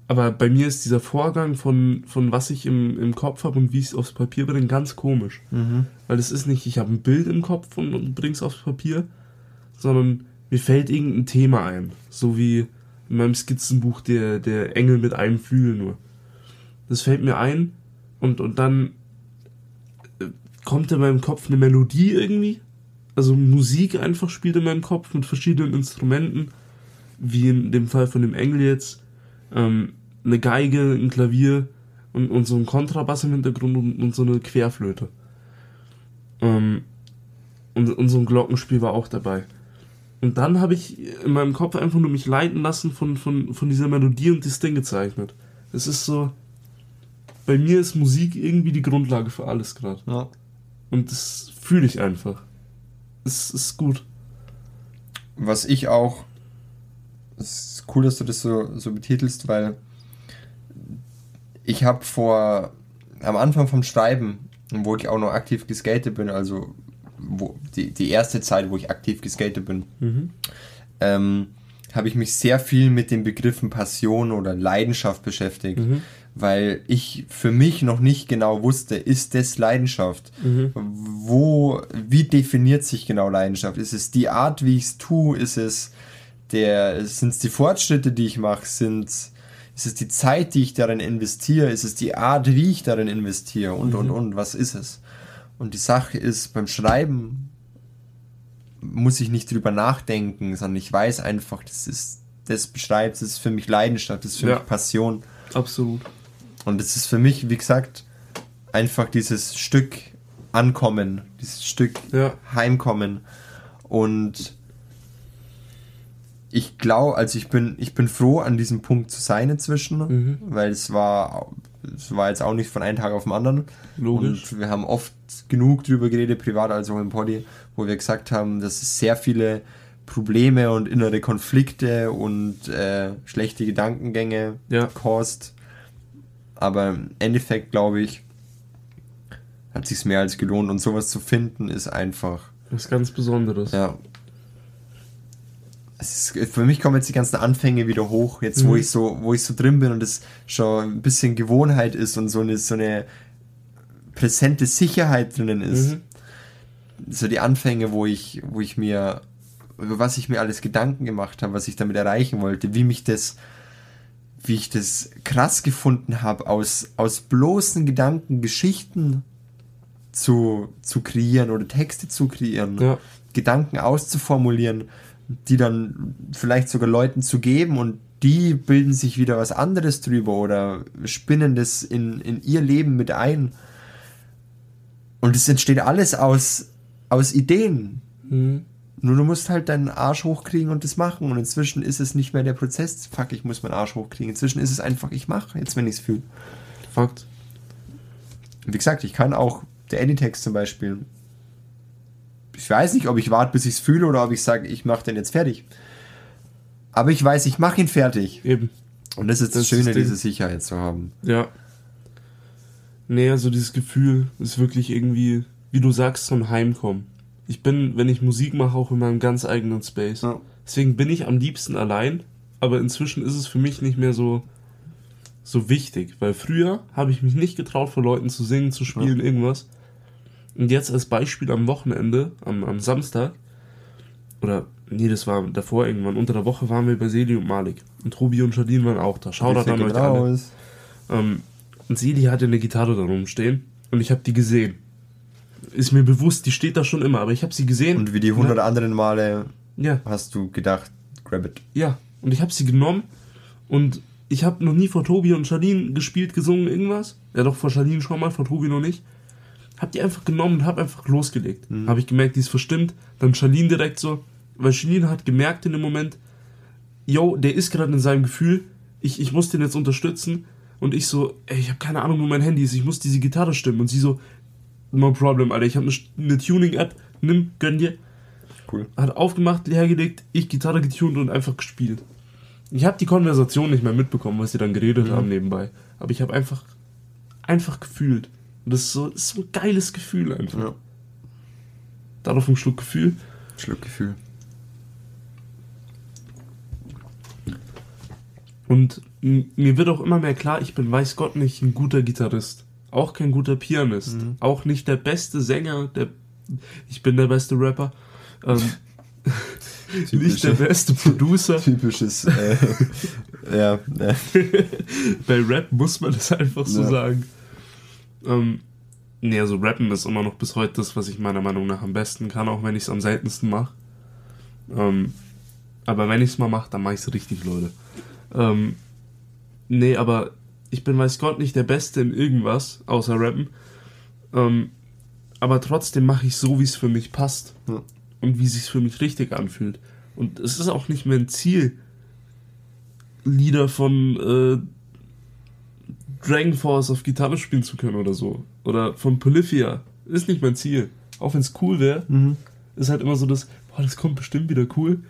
aber bei mir ist dieser Vorgang von, von was ich im, im Kopf habe und wie ich es aufs Papier bringe, ganz komisch. Mhm. Weil es ist nicht, ich habe ein Bild im Kopf und, und bringe es aufs Papier, sondern mir fällt irgendein Thema ein. So wie in meinem Skizzenbuch der, der Engel mit einem Flügel nur. Das fällt mir ein und, und dann kommt in meinem Kopf eine Melodie irgendwie. Also Musik einfach spielt in meinem Kopf mit verschiedenen Instrumenten, wie in dem Fall von dem Engel jetzt. Ähm, eine Geige, ein Klavier und, und so ein Kontrabass im Hintergrund und, und so eine Querflöte. Ähm, Und, und so ein Glockenspiel war auch dabei. Und dann habe ich in meinem Kopf einfach nur mich leiten lassen von, von, von dieser Melodie und das Ding gezeichnet. Es ist so, bei mir ist Musik irgendwie die Grundlage für alles gerade. Ja. Und das fühle ich einfach. Es ist gut. Was ich auch, es ist cool, dass du das so, so betitelst, weil ich habe vor, am Anfang vom Schreiben, wo ich auch noch aktiv geskatet bin, also wo, die, die erste Zeit, wo ich aktiv geskatet bin, mhm. ähm, habe ich mich sehr viel mit den Begriffen Passion oder Leidenschaft beschäftigt, mhm. weil ich für mich noch nicht genau wusste, ist das Leidenschaft? Mhm. Wo, wie definiert sich genau Leidenschaft? Ist es die Art, wie ich es tue? Ist es der, sind es die Fortschritte, die ich mache? Sind Ist es die Zeit, die ich darin investiere? Ist es die Art, wie ich darin investiere? Und, mhm. und, und, was ist es? Und die Sache ist, beim Schreiben muss ich nicht drüber nachdenken, sondern ich weiß einfach, das ist, das beschreibt, das ist für mich Leidenschaft, das ist für ja. mich Passion. Absolut. Und das ist für mich, wie gesagt, einfach dieses Stück Ankommen, dieses Stück ja. Heimkommen. Und ich glaube, also ich bin, ich bin froh, an diesem Punkt zu sein inzwischen, mhm. weil es war, es war jetzt auch nicht von einem Tag auf den anderen. Logisch. Und wir haben oft genug drüber geredet, privat als auch im Poddy, wo wir gesagt haben, dass es sehr viele Probleme und innere Konflikte und äh, schlechte Gedankengänge ja. caused. Aber im Endeffekt, glaube ich, hat es sich mehr als gelohnt. Und sowas zu finden, ist einfach was ganz Besonderes. Ja. Es ist, für mich kommen jetzt die ganzen Anfänge wieder hoch, jetzt mhm. wo ich so, wo ich so drin bin und es schon ein bisschen Gewohnheit ist und so eine, so eine präsente Sicherheit drinnen ist. Mhm. So die Anfänge, wo ich, wo ich mir, über was ich mir alles Gedanken gemacht habe, was ich damit erreichen wollte, wie mich das, wie ich das krass gefunden habe, aus, aus bloßen Gedanken Geschichten zu, zu kreieren oder Texte zu kreieren, ja. Gedanken auszuformulieren, die dann vielleicht sogar Leuten zu geben und die bilden sich wieder was anderes drüber oder spinnen das in, in ihr Leben mit ein. Und es entsteht alles aus, aus Ideen. Mhm. Nur du musst halt deinen Arsch hochkriegen und das machen. Und inzwischen ist es nicht mehr der Prozess, fuck, ich muss meinen Arsch hochkriegen. Inzwischen ist es einfach, ich mache jetzt, wenn ich es fühle. Fakt. Wie gesagt, ich kann auch, der Editext zum Beispiel, ich weiß nicht, ob ich warte, bis ich es fühle oder ob ich sage, ich mache den jetzt fertig. Aber ich weiß, ich mache ihn fertig. Eben. Und das ist das, das Schöne, diese Sicherheit zu haben. Ja. Nee, also dieses Gefühl ist wirklich irgendwie, wie du sagst, so ein Heimkommen. Ich bin, wenn ich Musik mache, auch in meinem ganz eigenen Space. Ja. Deswegen bin ich am liebsten allein, aber inzwischen ist es für mich nicht mehr so, so wichtig. Weil früher habe ich mich nicht getraut, vor Leuten zu singen, zu spielen, ja. irgendwas. Und jetzt als Beispiel am Wochenende, am, am Samstag, oder nee, das war davor irgendwann, unter der Woche waren wir bei Seli und Malik. Und Tobi und Jardin waren auch da. Schau da dann euch alle. Ähm, und Seli hatte eine Gitarre da rumstehen und ich habe die gesehen. Ist mir bewusst, die steht da schon immer, aber ich habe sie gesehen. Und wie die hundert anderen Male ja. hast du gedacht, grab it. Ja, und ich habe sie genommen und ich habe noch nie vor Tobi und Jardin gespielt, gesungen, irgendwas. Ja doch, vor Jardin schon mal, vor Tobi noch nicht. Hab die einfach genommen und hab einfach losgelegt. Mhm. Hab ich gemerkt, die ist verstimmt. Dann Charlene direkt so. Weil Charlene hat gemerkt in dem Moment, yo, der ist gerade in seinem Gefühl, ich, ich muss den jetzt unterstützen. Und ich so, ey, ich hab keine Ahnung, wo mein Handy ist, ich muss diese Gitarre stimmen. Und sie so, no problem, Alter, ich hab eine, eine Tuning-App, nimm, gönn dir. Cool. Hat aufgemacht, hergelegt, ich Gitarre getunt und einfach gespielt. Ich hab die Konversation nicht mehr mitbekommen, was sie dann geredet mhm. haben nebenbei. Aber ich hab einfach, einfach gefühlt. Das ist, so, das ist so ein geiles Gefühl einfach. Ja. Darauf ein Schluck Gefühl. Schluck Gefühl. Und m- mir wird auch immer mehr klar, ich bin weiß Gott nicht ein guter Gitarrist. Auch kein guter Pianist. Mhm. Auch nicht der beste Sänger. Der ich bin der beste Rapper. Ähm, nicht der beste Producer. Typisches. Äh, ja. Äh. Bei Rap muss man das einfach so ja. sagen. Ähm, ne, also Rappen ist immer noch bis heute das, was ich meiner Meinung nach am besten kann, auch wenn ich es am seltensten mache. Ähm, aber wenn ich es mal mache, dann mache ich es richtig, Leute. Ähm, ne, aber ich bin weiß Gott nicht der Beste in irgendwas, außer Rappen. Ähm, aber trotzdem mache ich so, wie es für mich passt. Ja. Und wie es sich für mich richtig anfühlt. Und es ist auch nicht mehr ein Ziel, Lieder von äh, Dragon Force auf Gitarre spielen zu können oder so. Oder von Polyphia. Ist nicht mein Ziel. Auch wenn es cool wäre, mhm. ist halt immer so das, boah, das kommt bestimmt wieder cool.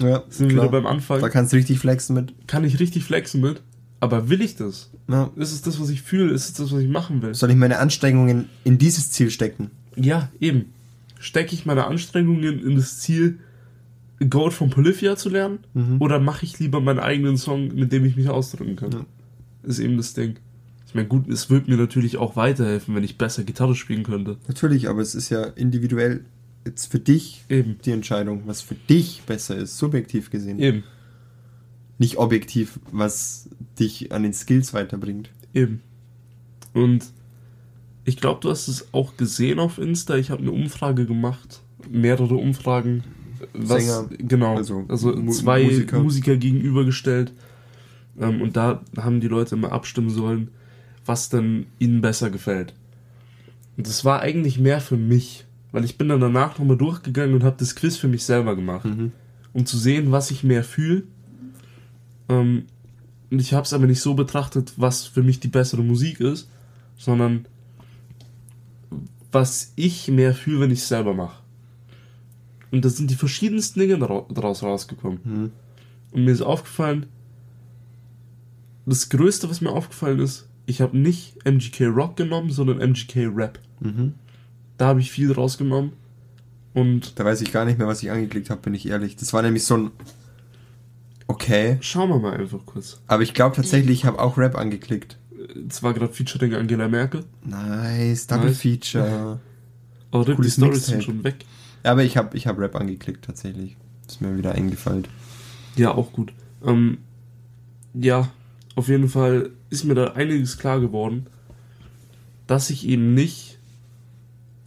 Ja, sind wir wieder beim Anfang. Da kannst du richtig flexen mit. Kann ich richtig flexen mit. Aber will ich das? Ja. Ist es das, was ich fühle? Ist es das, was ich machen will? Soll ich meine Anstrengungen in dieses Ziel stecken? Ja, eben. Stecke ich meine Anstrengungen in das Ziel, Gold von Polyphia zu lernen? Mhm. Oder mache ich lieber meinen eigenen Song, mit dem ich mich ausdrücken kann? Ja. Ist eben das Ding. Ich meine, gut, es würde mir natürlich auch weiterhelfen, wenn ich besser Gitarre spielen könnte. Natürlich, aber es ist ja individuell jetzt für dich eben die Entscheidung, was für dich besser ist, subjektiv gesehen. Eben. Nicht objektiv, was dich an den Skills weiterbringt. Eben. Und ich glaube, du hast es auch gesehen auf Insta. Ich habe eine Umfrage gemacht, mehrere Umfragen. Was, Sänger, genau, also, also Mu- zwei Musiker, Musiker gegenübergestellt. Ähm, und da haben die Leute immer abstimmen sollen, was denn ihnen besser gefällt. Und das war eigentlich mehr für mich, weil ich bin dann danach nochmal durchgegangen und habe das Quiz für mich selber gemacht, mhm. um zu sehen, was ich mehr fühle. Und ich habe es aber nicht so betrachtet, was für mich die bessere Musik ist, sondern was ich mehr fühle, wenn ich es selber mache. Und da sind die verschiedensten Dinge daraus rausgekommen. Mhm. Und mir ist aufgefallen, das Größte, was mir aufgefallen ist, ich habe nicht M G K Rock genommen, sondern M G K Rap. Mhm. Da habe ich viel rausgenommen. Und da weiß ich gar nicht mehr, was ich angeklickt habe, bin ich ehrlich. Das war nämlich so ein... Okay. Schauen wir mal einfach kurz. Aber ich glaube tatsächlich, ich habe auch Rap angeklickt. Es war gerade Featuring Angela Merkel. Nice, Double nice. Feature. Oh, die Storys sind schon weg. Aber ich habe ich hab Rap angeklickt tatsächlich. Ist mir wieder eingefallen. Ja, auch gut. Ähm, ja, auf jeden Fall ist mir da einiges klar geworden, dass ich eben nicht,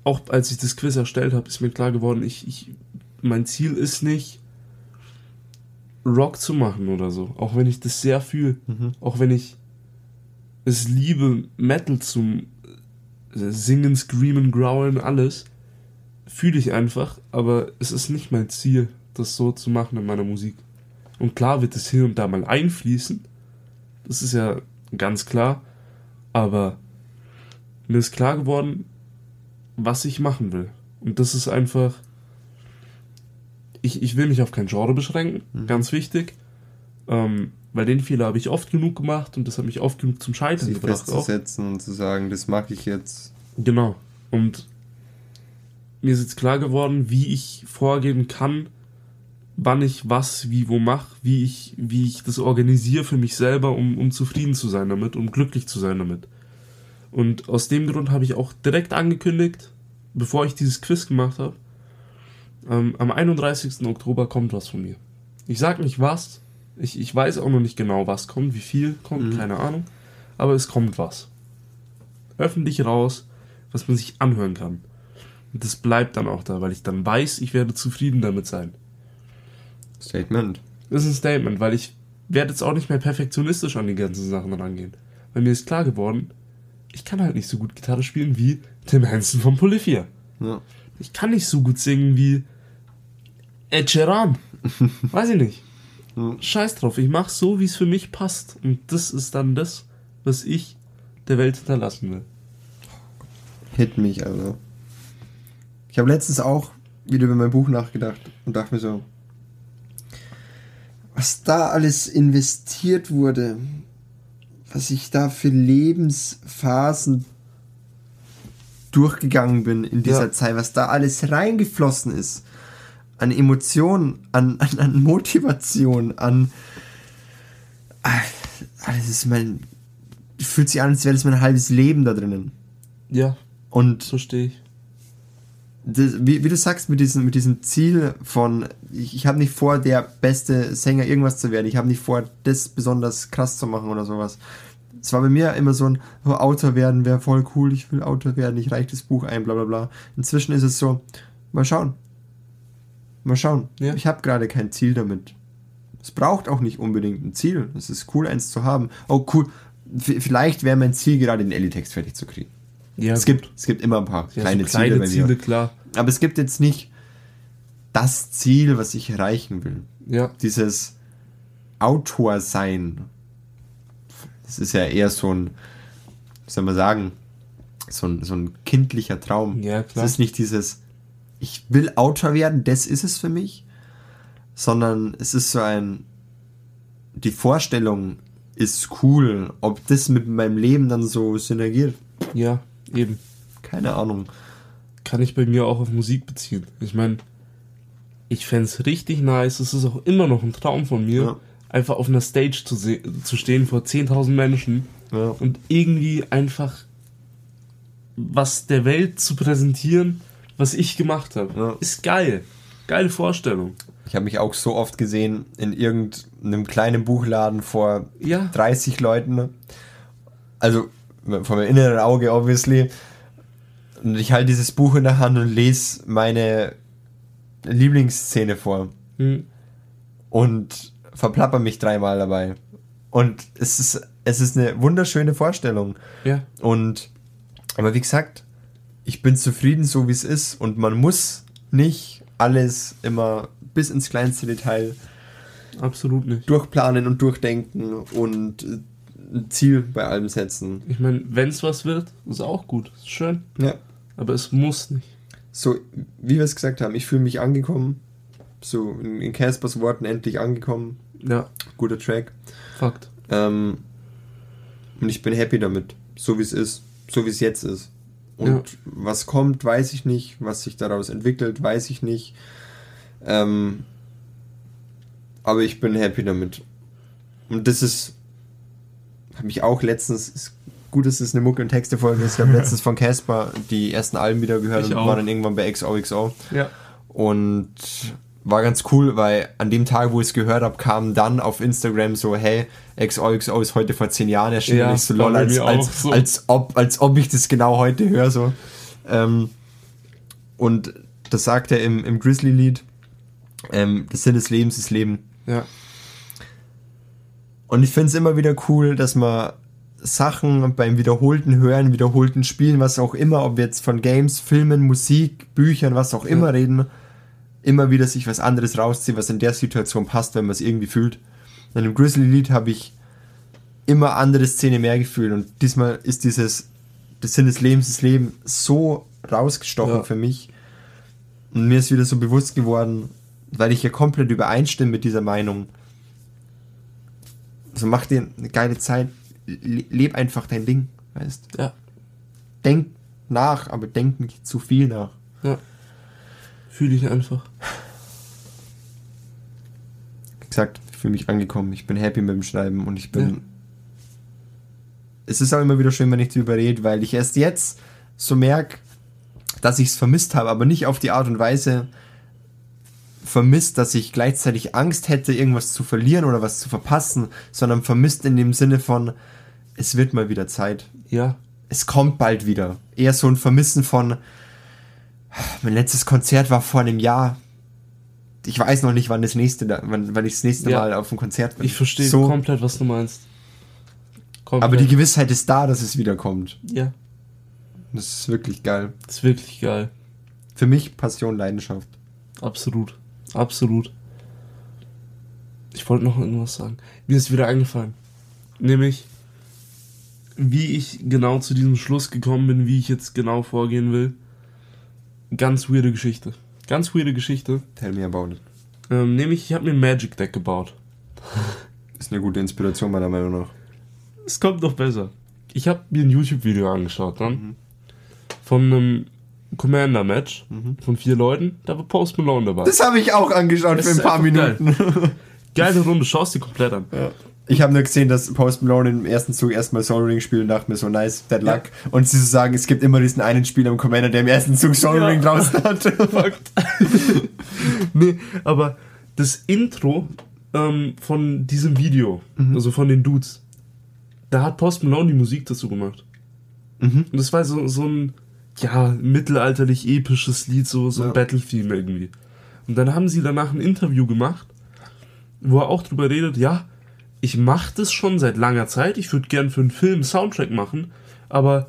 auch als ich das Quiz erstellt habe, ist mir klar geworden, ich, ich mein Ziel ist nicht, Rock zu machen oder so, auch wenn ich das sehr fühle, mhm. auch wenn ich es liebe, Metal zum Singen, Screamen, Growlen, alles, fühle ich einfach, aber es ist nicht mein Ziel, das so zu machen in meiner Musik. Und klar wird es hier und da mal einfließen, das ist ja ganz klar, aber mir ist klar geworden, was ich machen will. Und das ist einfach... Ich, ich will mich auf kein Genre beschränken, mhm. ganz wichtig, ähm, weil den Fehler habe ich oft genug gemacht und das hat mich oft genug zum Scheitern sich gebracht. Sich festzusetzen und zu sagen, das mag ich jetzt. Genau. Und mir ist jetzt klar geworden, wie ich vorgehen kann, wann ich was, wie, wo mache, wie ich, wie ich das organisiere für mich selber, um, um zufrieden zu sein damit, um glücklich zu sein damit. Und aus dem Grund habe ich auch direkt angekündigt, bevor ich dieses Quiz gemacht habe, am einunddreißigsten Oktober kommt was von mir. Ich sag nicht was, ich, ich weiß auch noch nicht genau, was kommt, wie viel kommt, mhm. keine Ahnung, aber es kommt was. Öffentlich raus, was man sich anhören kann. Und das bleibt dann auch da, weil ich dann weiß, ich werde zufrieden damit sein. Statement. Das ist ein Statement, weil ich werde jetzt auch nicht mehr perfektionistisch an die ganzen Sachen rangehen. Weil mir ist klar geworden, ich kann halt nicht so gut Gitarre spielen wie Tim Henson von Polyphia. Ja. Ich kann nicht so gut singen wie Ed Sheeran. Weiß ich nicht. Scheiß drauf, ich mach's so, wie es für mich passt. Und das ist dann das, was ich der Welt hinterlassen will. Hit mich, also. Ich habe letztens auch wieder über mein Buch nachgedacht und dachte mir so, was da alles investiert wurde, was ich da für Lebensphasen durchgegangen bin in dieser ja. Zeit, was da alles reingeflossen ist. An Emotionen, an, an, an Motivation, an... Alles ist mein... Fühlt sich an, als wäre das mein halbes Leben da drinnen. Ja, und so stehe ich. Das, wie, wie du sagst, mit diesem, mit diesem Ziel von... Ich, ich habe nicht vor, der beste Sänger irgendwas zu werden. Ich habe nicht vor, das besonders krass zu machen oder sowas. Es war bei mir immer so ein, oh, Autor werden wäre voll cool, ich will Autor werden, ich reiche das Buch ein, bla bla bla. Inzwischen ist es so, mal schauen. Mal schauen. Ja. Ich habe gerade kein Ziel damit. Es braucht auch nicht unbedingt ein Ziel. Es ist cool, eins zu haben. Oh cool, v- vielleicht wäre mein Ziel gerade den Elitext fertig zu kriegen. Ja, es, gibt, es gibt immer ein paar ja, kleine, so kleine Ziele. Bei Ziele klar. Aber es gibt jetzt nicht das Ziel, was ich erreichen will. Ja. Dieses Autor sein. Das ist ja eher so ein, was soll man sagen, so ein, so ein kindlicher Traum. Ja, klar. Es ist nicht dieses, ich will Autor werden, das ist es für mich, sondern es ist so ein, die Vorstellung ist cool, ob das mit meinem Leben dann so synergiert. Ja, eben. Keine Ahnung. Kann ich bei mir auch auf Musik beziehen. Ich meine, ich fände es richtig nice, es ist auch immer noch ein Traum von mir, ja. einfach auf einer Stage zu, se- zu stehen vor zehntausend Menschen ja. und irgendwie einfach was der Welt zu präsentieren, was ich gemacht habe. Ja. Ist geil. Geile Vorstellung. Ich habe mich auch so oft gesehen in irgendeinem kleinen Buchladen vor ja. dreißig Leuten. Also vom inneren Auge, obviously. Und ich halte dieses Buch in der Hand und lese meine Lieblingsszene vor. Hm. Und verplapper mich dreimal dabei. Und es ist, es ist eine wunderschöne Vorstellung. Ja. Und, aber wie gesagt, ich bin zufrieden, so wie es ist. Und man muss nicht alles immer bis ins kleinste Detail absolut nicht durchplanen und durchdenken und ein Ziel bei allem setzen. Ich meine, wenn es was wird, ist auch gut. Ist schön. Ja. Aber es muss nicht. So, wie wir es gesagt haben, ich fühle mich angekommen. So, in Caspers Worten endlich angekommen. Ja. Guter Track. Fakt. Ähm, und ich bin happy damit. So wie es ist. So wie es jetzt ist. Und ja. was kommt, weiß ich nicht. Was sich daraus entwickelt, weiß ich nicht. Ähm, aber ich bin happy damit. Und das ist, habe mich auch letztens, ist gut, dass es eine Mucke- und Texte-Folge ist, ich habe letztens von Casper die ersten Alben wieder gehört und war dann irgendwann bei X O X O. Ja. Und war ganz cool, weil an dem Tag, wo ich es gehört habe, kam dann auf Instagram so, hey, X O X O ist heute vor zehn Jahren erschienen. Ja, so lol, als, als, so. Als, ob, als ob ich das genau heute höre. So. Ähm, und das sagt er im, im Grizzly-Lied, ähm, das Sinn des Lebens ist Leben. Ja. Und ich finde es immer wieder cool, dass man Sachen beim wiederholten Hören, wiederholten Spielen, was auch immer, ob wir jetzt von Games, Filmen, Musik, Büchern, was auch immer ja. reden, immer wieder sich was anderes rausziehen, was in der Situation passt, wenn man es irgendwie fühlt. In dem Grizzly-Lied habe ich immer andere Szene mehr gefühlt und diesmal ist dieses das Sinn des Lebens, das Leben so rausgestochen ja. für mich und mir ist wieder so bewusst geworden, weil ich ja komplett übereinstimme mit dieser Meinung. Also mach dir eine geile Zeit, leb einfach dein Ding, weißt du? Ja. Denk nach, aber denk nicht zu viel nach. Ja. Fühle ich einfach. Wie gesagt, ich fühle mich angekommen, ich bin happy mit dem Schreiben und ich bin. Ja. Es ist auch immer wieder schön, wenn ich drüber rede, weil ich erst jetzt so merke, dass ich es vermisst habe, aber nicht auf die Art und Weise vermisst, dass ich gleichzeitig Angst hätte, irgendwas zu verlieren oder was zu verpassen, sondern vermisst in dem Sinne von, es wird mal wieder Zeit. Ja. Es kommt bald wieder. Eher so ein Vermissen von, mein letztes Konzert war vor einem Jahr. Ich weiß noch nicht, wann das nächste, wann, wann ich das nächste ja. Mal auf dem Konzert bin. Ich verstehe so komplett, was du meinst. Komplett. Aber die Gewissheit ist da, dass es wiederkommt. Ja. Das ist wirklich geil. Das ist wirklich geil. Für mich Passion, Leidenschaft. Absolut. Absolut. Ich wollte noch irgendwas sagen. Mir ist wieder eingefallen. Nämlich, wie ich genau zu diesem Schluss gekommen bin, wie ich jetzt genau vorgehen will. Ganz weirde Geschichte. Ganz weirde Geschichte. Tell me about it. Ähm, nämlich, ich habe mir ein Magic Deck gebaut. Ist eine gute Inspiration, meiner Meinung nach. Es kommt noch besser. Ich habe mir ein YouTube-Video angeschaut dann. Mhm. Von einem Commander-Match mhm. von vier Leuten, da war Post Malone dabei. Das habe ich auch angeschaut das für ein paar Minuten. Geil. Geile Runde, schaust dir komplett an. Ja. Ich habe nur gesehen, dass Post Malone im ersten Zug erstmal Sol Ring spielt und dachte mir so, nice, bad luck. Ja. Und sie so sagen, es gibt immer diesen einen Spieler im Commander, der im ersten Zug Sol Ring ja. draußen hat. Nee, aber das Intro ähm, von diesem Video, mhm. also von den Dudes, da hat Post Malone die Musik dazu gemacht. Mhm. Und das war so, so ein ja, mittelalterlich episches Lied, so, so ja. ein Battle-Theme irgendwie. Und dann haben sie danach ein Interview gemacht, wo er auch drüber redet, ja, ich mache das schon seit langer Zeit, ich würde gern für einen Film Soundtrack machen, aber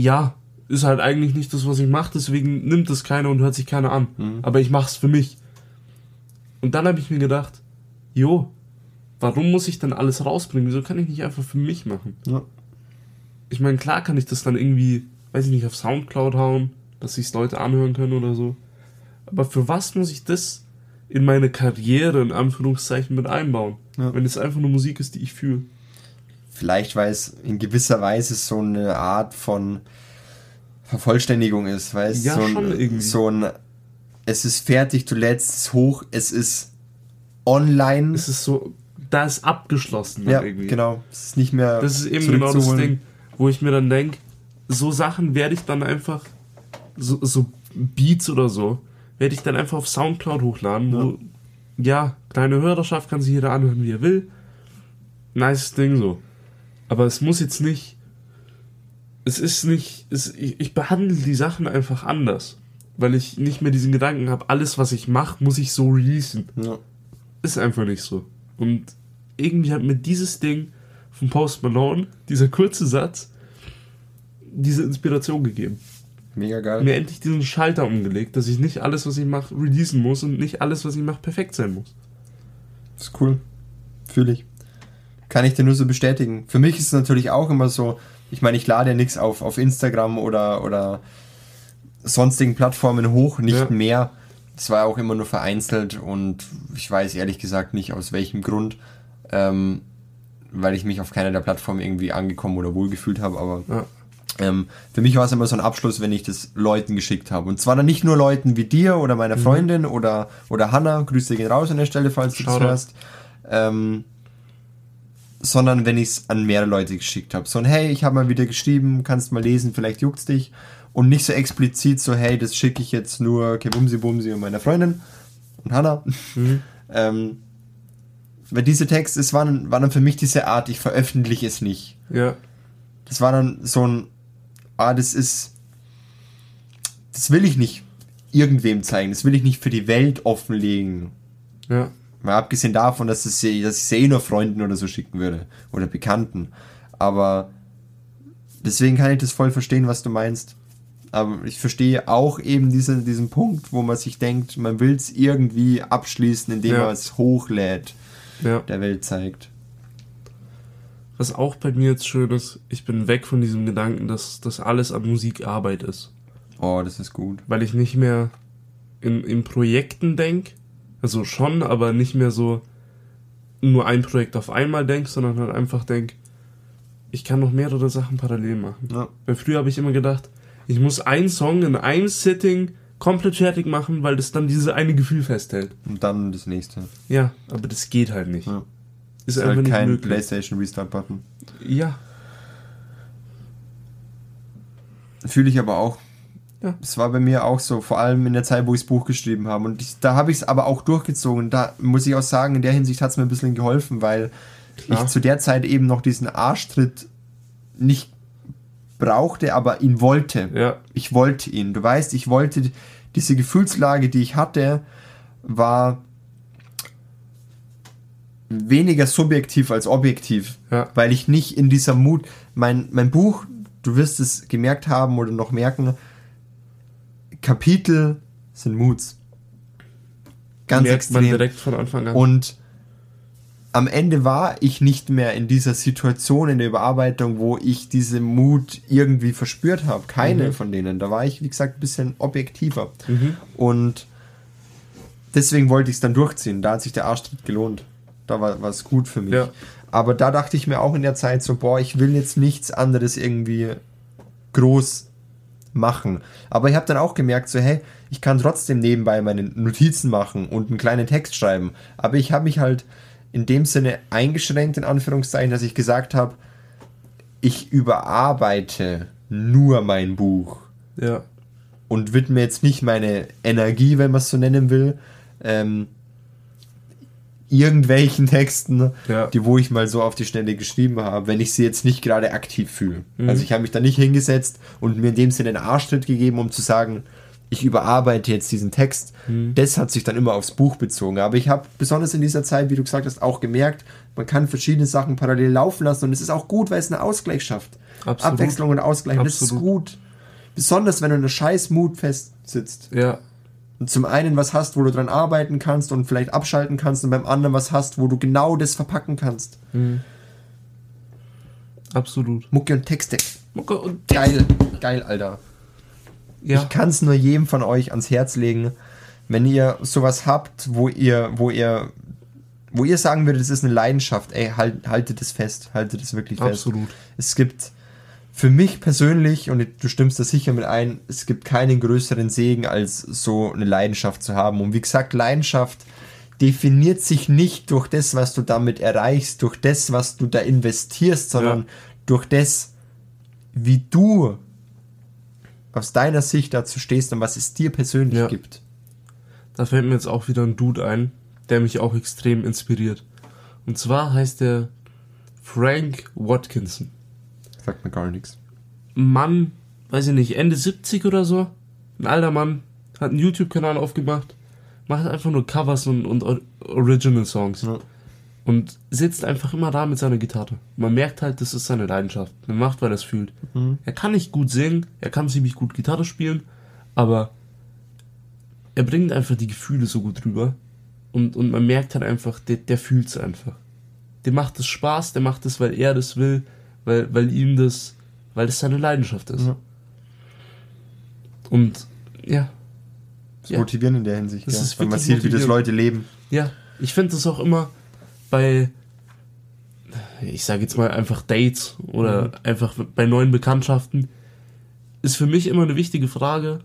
ja, ist halt eigentlich nicht das, was ich mache, deswegen nimmt es keiner und hört sich keiner an. Mhm. Aber ich mache es für mich. Und dann habe ich mir gedacht, jo, warum muss ich denn alles rausbringen? Wieso kann ich nicht einfach für mich machen? Ja. Ich meine, klar kann ich das dann irgendwie, weiß ich nicht, auf Soundcloud hauen, dass sich Leute anhören können oder so. Aber für was muss ich das in meine Karriere, in Anführungszeichen, mit einbauen? Ja. Wenn es einfach nur Musik ist, die ich fühle. Vielleicht, weil es in gewisser Weise so eine Art von Vervollständigung ist, weil es ja, so, ein, so ein, es ist fertig, du lädst es hoch, es ist online. Es ist so, da ist abgeschlossen. Ja, irgendwie. Genau. Es ist nicht mehr Das ist eben genau das Ding, wo ich mir dann denke, so Sachen werde ich dann einfach, so, so Beats oder so, werde ich dann einfach auf Soundcloud hochladen, ja. wo, ja, kleine Hörerschaft, kann sich jeder anhören, wie er will. Nice Ding so. Aber es muss jetzt nicht, es ist nicht, es, ich, ich behandle die Sachen einfach anders, weil ich nicht mehr diesen Gedanken habe, alles, was ich mache, muss ich so releasen. Ja. Ist einfach nicht so. Und irgendwie hat mir dieses Ding von Post Malone, dieser kurze Satz, diese Inspiration gegeben. Mega geil. Mir endlich diesen Schalter umgelegt, dass ich nicht alles, was ich mache, releasen muss und nicht alles, was ich mache, perfekt sein muss. Das ist cool. Fühle ich. Kann ich dir nur so bestätigen. Für mich ist es natürlich auch immer so, ich meine, ich lade ja nichts auf, auf Instagram oder, oder sonstigen Plattformen hoch, nicht ja. mehr. Es war auch immer nur vereinzelt und ich weiß ehrlich gesagt nicht, aus welchem Grund, ähm, weil ich mich auf keiner der Plattformen irgendwie angekommen oder wohlgefühlt habe, aber ja. ähm, für mich war es immer so ein Abschluss, wenn ich das Leuten geschickt habe. Und zwar dann nicht nur Leuten wie dir oder meiner mhm. Freundin oder, oder Hannah, Grüße gehen raus an der Stelle, falls Schau du das hörst, ähm, sondern wenn ich es an mehrere Leute geschickt habe. So ein, hey, ich habe mal wieder geschrieben, kannst mal lesen, vielleicht juckt's dich. Und nicht so explizit so, hey, das schicke ich jetzt nur Kevumsi-Bumsi und meiner Freundin und Hannah. Mhm. ähm, weil diese Texte, es waren, waren dann für mich diese Art, ich veröffentliche es nicht. Ja. Das war dann so ein, ah, das ist, das will ich nicht irgendwem zeigen, das will ich nicht für die Welt offenlegen. Ja. Mal abgesehen davon, dass ich es eh nur Freunden oder so schicken würde. Oder Bekannten. Aber deswegen kann ich das voll verstehen, was du meinst. Aber ich verstehe auch eben diesen, diesen Punkt, wo man sich denkt, man will es irgendwie abschließen, indem ja. man es hochlädt, ja. der Welt zeigt. Was auch bei mir jetzt schön ist, ich bin weg von diesem Gedanken, dass das alles an Musik Arbeit ist. Oh, das ist gut. Weil ich nicht mehr in, in Projekten denke. Also schon, aber nicht mehr so nur ein Projekt auf einmal denk, sondern halt einfach denk, ich kann noch mehrere Sachen parallel machen. Ja. Weil früher habe ich immer gedacht, ich muss einen Song in einem Sitting komplett fertig machen, weil das dann dieses eine Gefühl festhält. Und dann das nächste. Ja, aber das geht halt nicht. Ja. Ist, ist einfach halt kein nicht möglich. PlayStation Restart-Button. Ja. Fühle ich aber auch. Ja. Es war bei mir auch so, vor allem in der Zeit, wo ich das Buch geschrieben habe. Und ich, da habe ich es aber auch durchgezogen. Da muss ich auch sagen, in der Hinsicht hat es mir ein bisschen geholfen, weil Klar. ich zu der Zeit eben noch diesen Arschtritt nicht brauchte, aber ihn wollte. Ja. Ich wollte ihn. Du weißt, ich wollte diese Gefühlslage, die ich hatte, war weniger subjektiv als objektiv, ja. weil ich nicht in dieser Mut... Mein, mein Buch, du wirst es gemerkt haben oder noch merken, Kapitel sind Moods. Ganz Merkt extrem. Man direkt von Anfang an. Und am Ende war ich nicht mehr in dieser Situation, in der Überarbeitung, wo ich diese Mood irgendwie verspürt habe. Keine mhm. von denen. Da war ich, wie gesagt, ein bisschen objektiver. Mhm. Und deswegen wollte ich es dann durchziehen. Da hat sich der Arschtritt gelohnt. Da war es gut für mich. Ja. Aber da dachte ich mir auch in der Zeit so, boah, ich will jetzt nichts anderes irgendwie groß machen. Aber ich habe dann auch gemerkt, so hey, ich kann trotzdem nebenbei meine Notizen machen und einen kleinen Text schreiben. Aber ich habe mich halt in dem Sinne eingeschränkt, in Anführungszeichen, dass ich gesagt habe, ich überarbeite nur mein Buch. Ja. Und widme jetzt nicht meine Energie, wenn man es so nennen will, ähm, irgendwelchen Texten, ja. die wo ich mal so auf die Schnelle geschrieben habe, wenn ich sie jetzt nicht gerade aktiv fühle. Mhm. Also ich habe mich da nicht hingesetzt und mir in dem Sinne einen Arschtritt gegeben, um zu sagen, ich überarbeite jetzt diesen Text. Mhm. Das hat sich dann immer aufs Buch bezogen. Aber ich habe besonders in dieser Zeit, wie du gesagt hast, auch gemerkt, man kann verschiedene Sachen parallel laufen lassen und es ist auch gut, weil es einen Ausgleich schafft. Absolut. Abwechslung und Ausgleich. Und das ist gut. Besonders, wenn du in einem scheiß Mood fest sitzt. Ja. Und zum einen was hast, wo du dran arbeiten kannst und vielleicht abschalten kannst und beim anderen was hast, wo du genau das verpacken kannst. Mhm. Absolut. Mucke und Textdeck. Mucke und Textdeck. Geil, geil, Alter. Ja. Ich kann es nur jedem von euch ans Herz legen, wenn ihr sowas habt, wo ihr, wo ihr, wo ihr sagen würdet, das ist eine Leidenschaft, ey, halt, haltet es fest, haltet es wirklich fest. Absolut. Es gibt für mich persönlich, und du stimmst da sicher mit ein, es gibt keinen größeren Segen, als so eine Leidenschaft zu haben. Und wie gesagt, Leidenschaft definiert sich nicht durch das, was du damit erreichst, durch das, was du da investierst, sondern ja. durch das, wie du aus deiner Sicht dazu stehst und was es dir persönlich ja. gibt. Da fällt mir jetzt auch wieder ein Dude ein, der mich auch extrem inspiriert. Und zwar heißt der Frank Watkinson. Sagt mir gar nichts. Mann, weiß ich nicht, Ende siebzig oder so. Ein alter Mann, hat einen YouTube-Kanal aufgemacht, macht einfach nur Covers und, und Original-Songs. Ja. Und sitzt einfach immer da mit seiner Gitarre. Man merkt halt, das ist seine Leidenschaft. Man macht, weil er es fühlt. Mhm. Er kann nicht gut singen, er kann ziemlich gut Gitarre spielen, aber er bringt einfach die Gefühle so gut rüber. Und, und man merkt halt einfach, der, der fühlt es einfach. Dem macht es Spaß, der macht es, weil er das will, weil, weil ihm das, weil das seine Leidenschaft ist. Mhm. Und ja. Das ja. motivieren in der Hinsicht, das ja. ist, wenn man sieht, wie das Leute leben. Ja, ich finde das auch immer bei, ich sage jetzt mal einfach Dates oder mhm. einfach bei neuen Bekanntschaften, ist für mich immer eine wichtige Frage,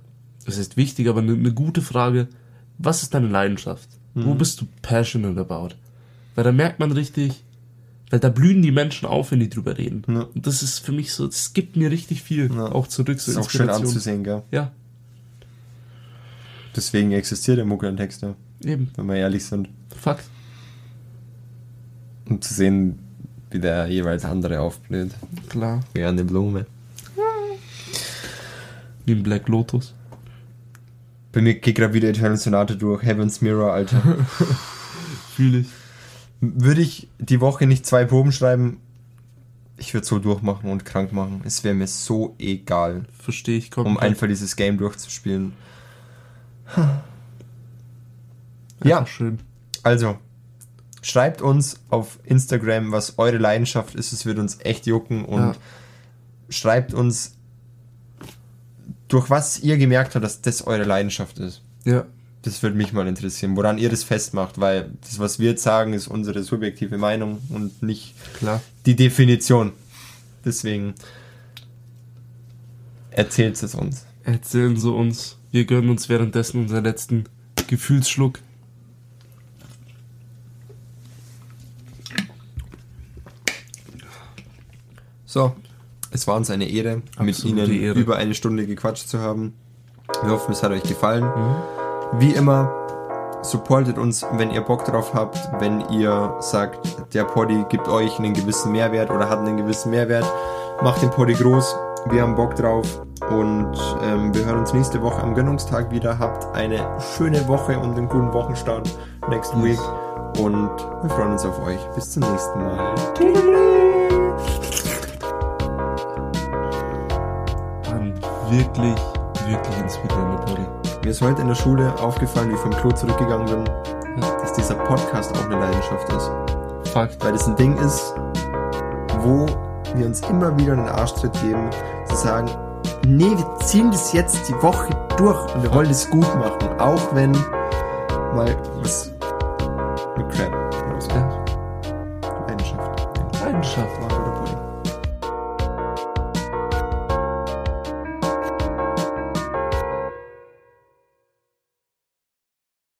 das heißt wichtig, aber eine, eine gute Frage, was ist deine Leidenschaft? Mhm. Wo bist du passionate about? Weil da merkt man richtig, weil da blühen die Menschen auf, wenn die drüber reden. Ja. Und das ist für mich so, das gibt mir richtig viel, ja. auch zurück zur Inspiration. Ist auch schön anzusehen, gell? Ja. Deswegen existiert der Mucke und Texte. Eben. Wenn wir ehrlich sind. Fakt. Um zu sehen, wie der jeweils andere aufblüht. Klar. Wie eine Blume. Wie ein Black Lotus. Bei mir geht gerade wieder Eternal Sonate durch. Heaven's Mirror, Alter. Fühl ich. Würde ich die Woche nicht zwei Proben schreiben, ich würde so durchmachen und krank machen. Es wäre mir so egal. Verstehe ich komplett. Um einfach dieses Game durchzuspielen. Ja. Schön. Also, schreibt uns auf Instagram, was eure Leidenschaft ist. Es wird uns echt jucken. Und ja. schreibt uns, durch was ihr gemerkt habt, dass das eure Leidenschaft ist. Ja. Das würde mich mal interessieren, woran ihr das festmacht. Weil das, was wir jetzt sagen, ist unsere subjektive Meinung und nicht Klar. die Definition. Deswegen erzählt es uns. Erzählen sie uns. Wir gönnen uns währenddessen unseren letzten Gefühlsschluck. So, es war uns eine Ehre, Absolute mit Ihnen Ehre. über eine Stunde gequatscht zu haben. Wir hoffen, es hat euch gefallen. Mhm. Wie immer, supportet uns, wenn ihr Bock drauf habt, wenn ihr sagt, der Poddy gibt euch einen gewissen Mehrwert oder hat einen gewissen Mehrwert. Macht den Poddy groß, wir haben Bock drauf und ähm, wir hören uns nächste Woche am Gönnungstag wieder. Habt eine schöne Woche und einen guten Wochenstart next yes. week und wir freuen uns auf euch. Bis zum nächsten Mal. Wirklich, wirklich inspirierende Poddy. Mir ist heute in der Schule aufgefallen, wie ich vom Klo zurückgegangen bin, ja. dass dieser Podcast auch eine Leidenschaft ist. Fakt. Weil das ein Ding ist, wo wir uns immer wieder einen Arschtritt geben, zu sagen, nee, wir ziehen das jetzt die Woche durch und wir wollen das gut machen, auch wenn mal was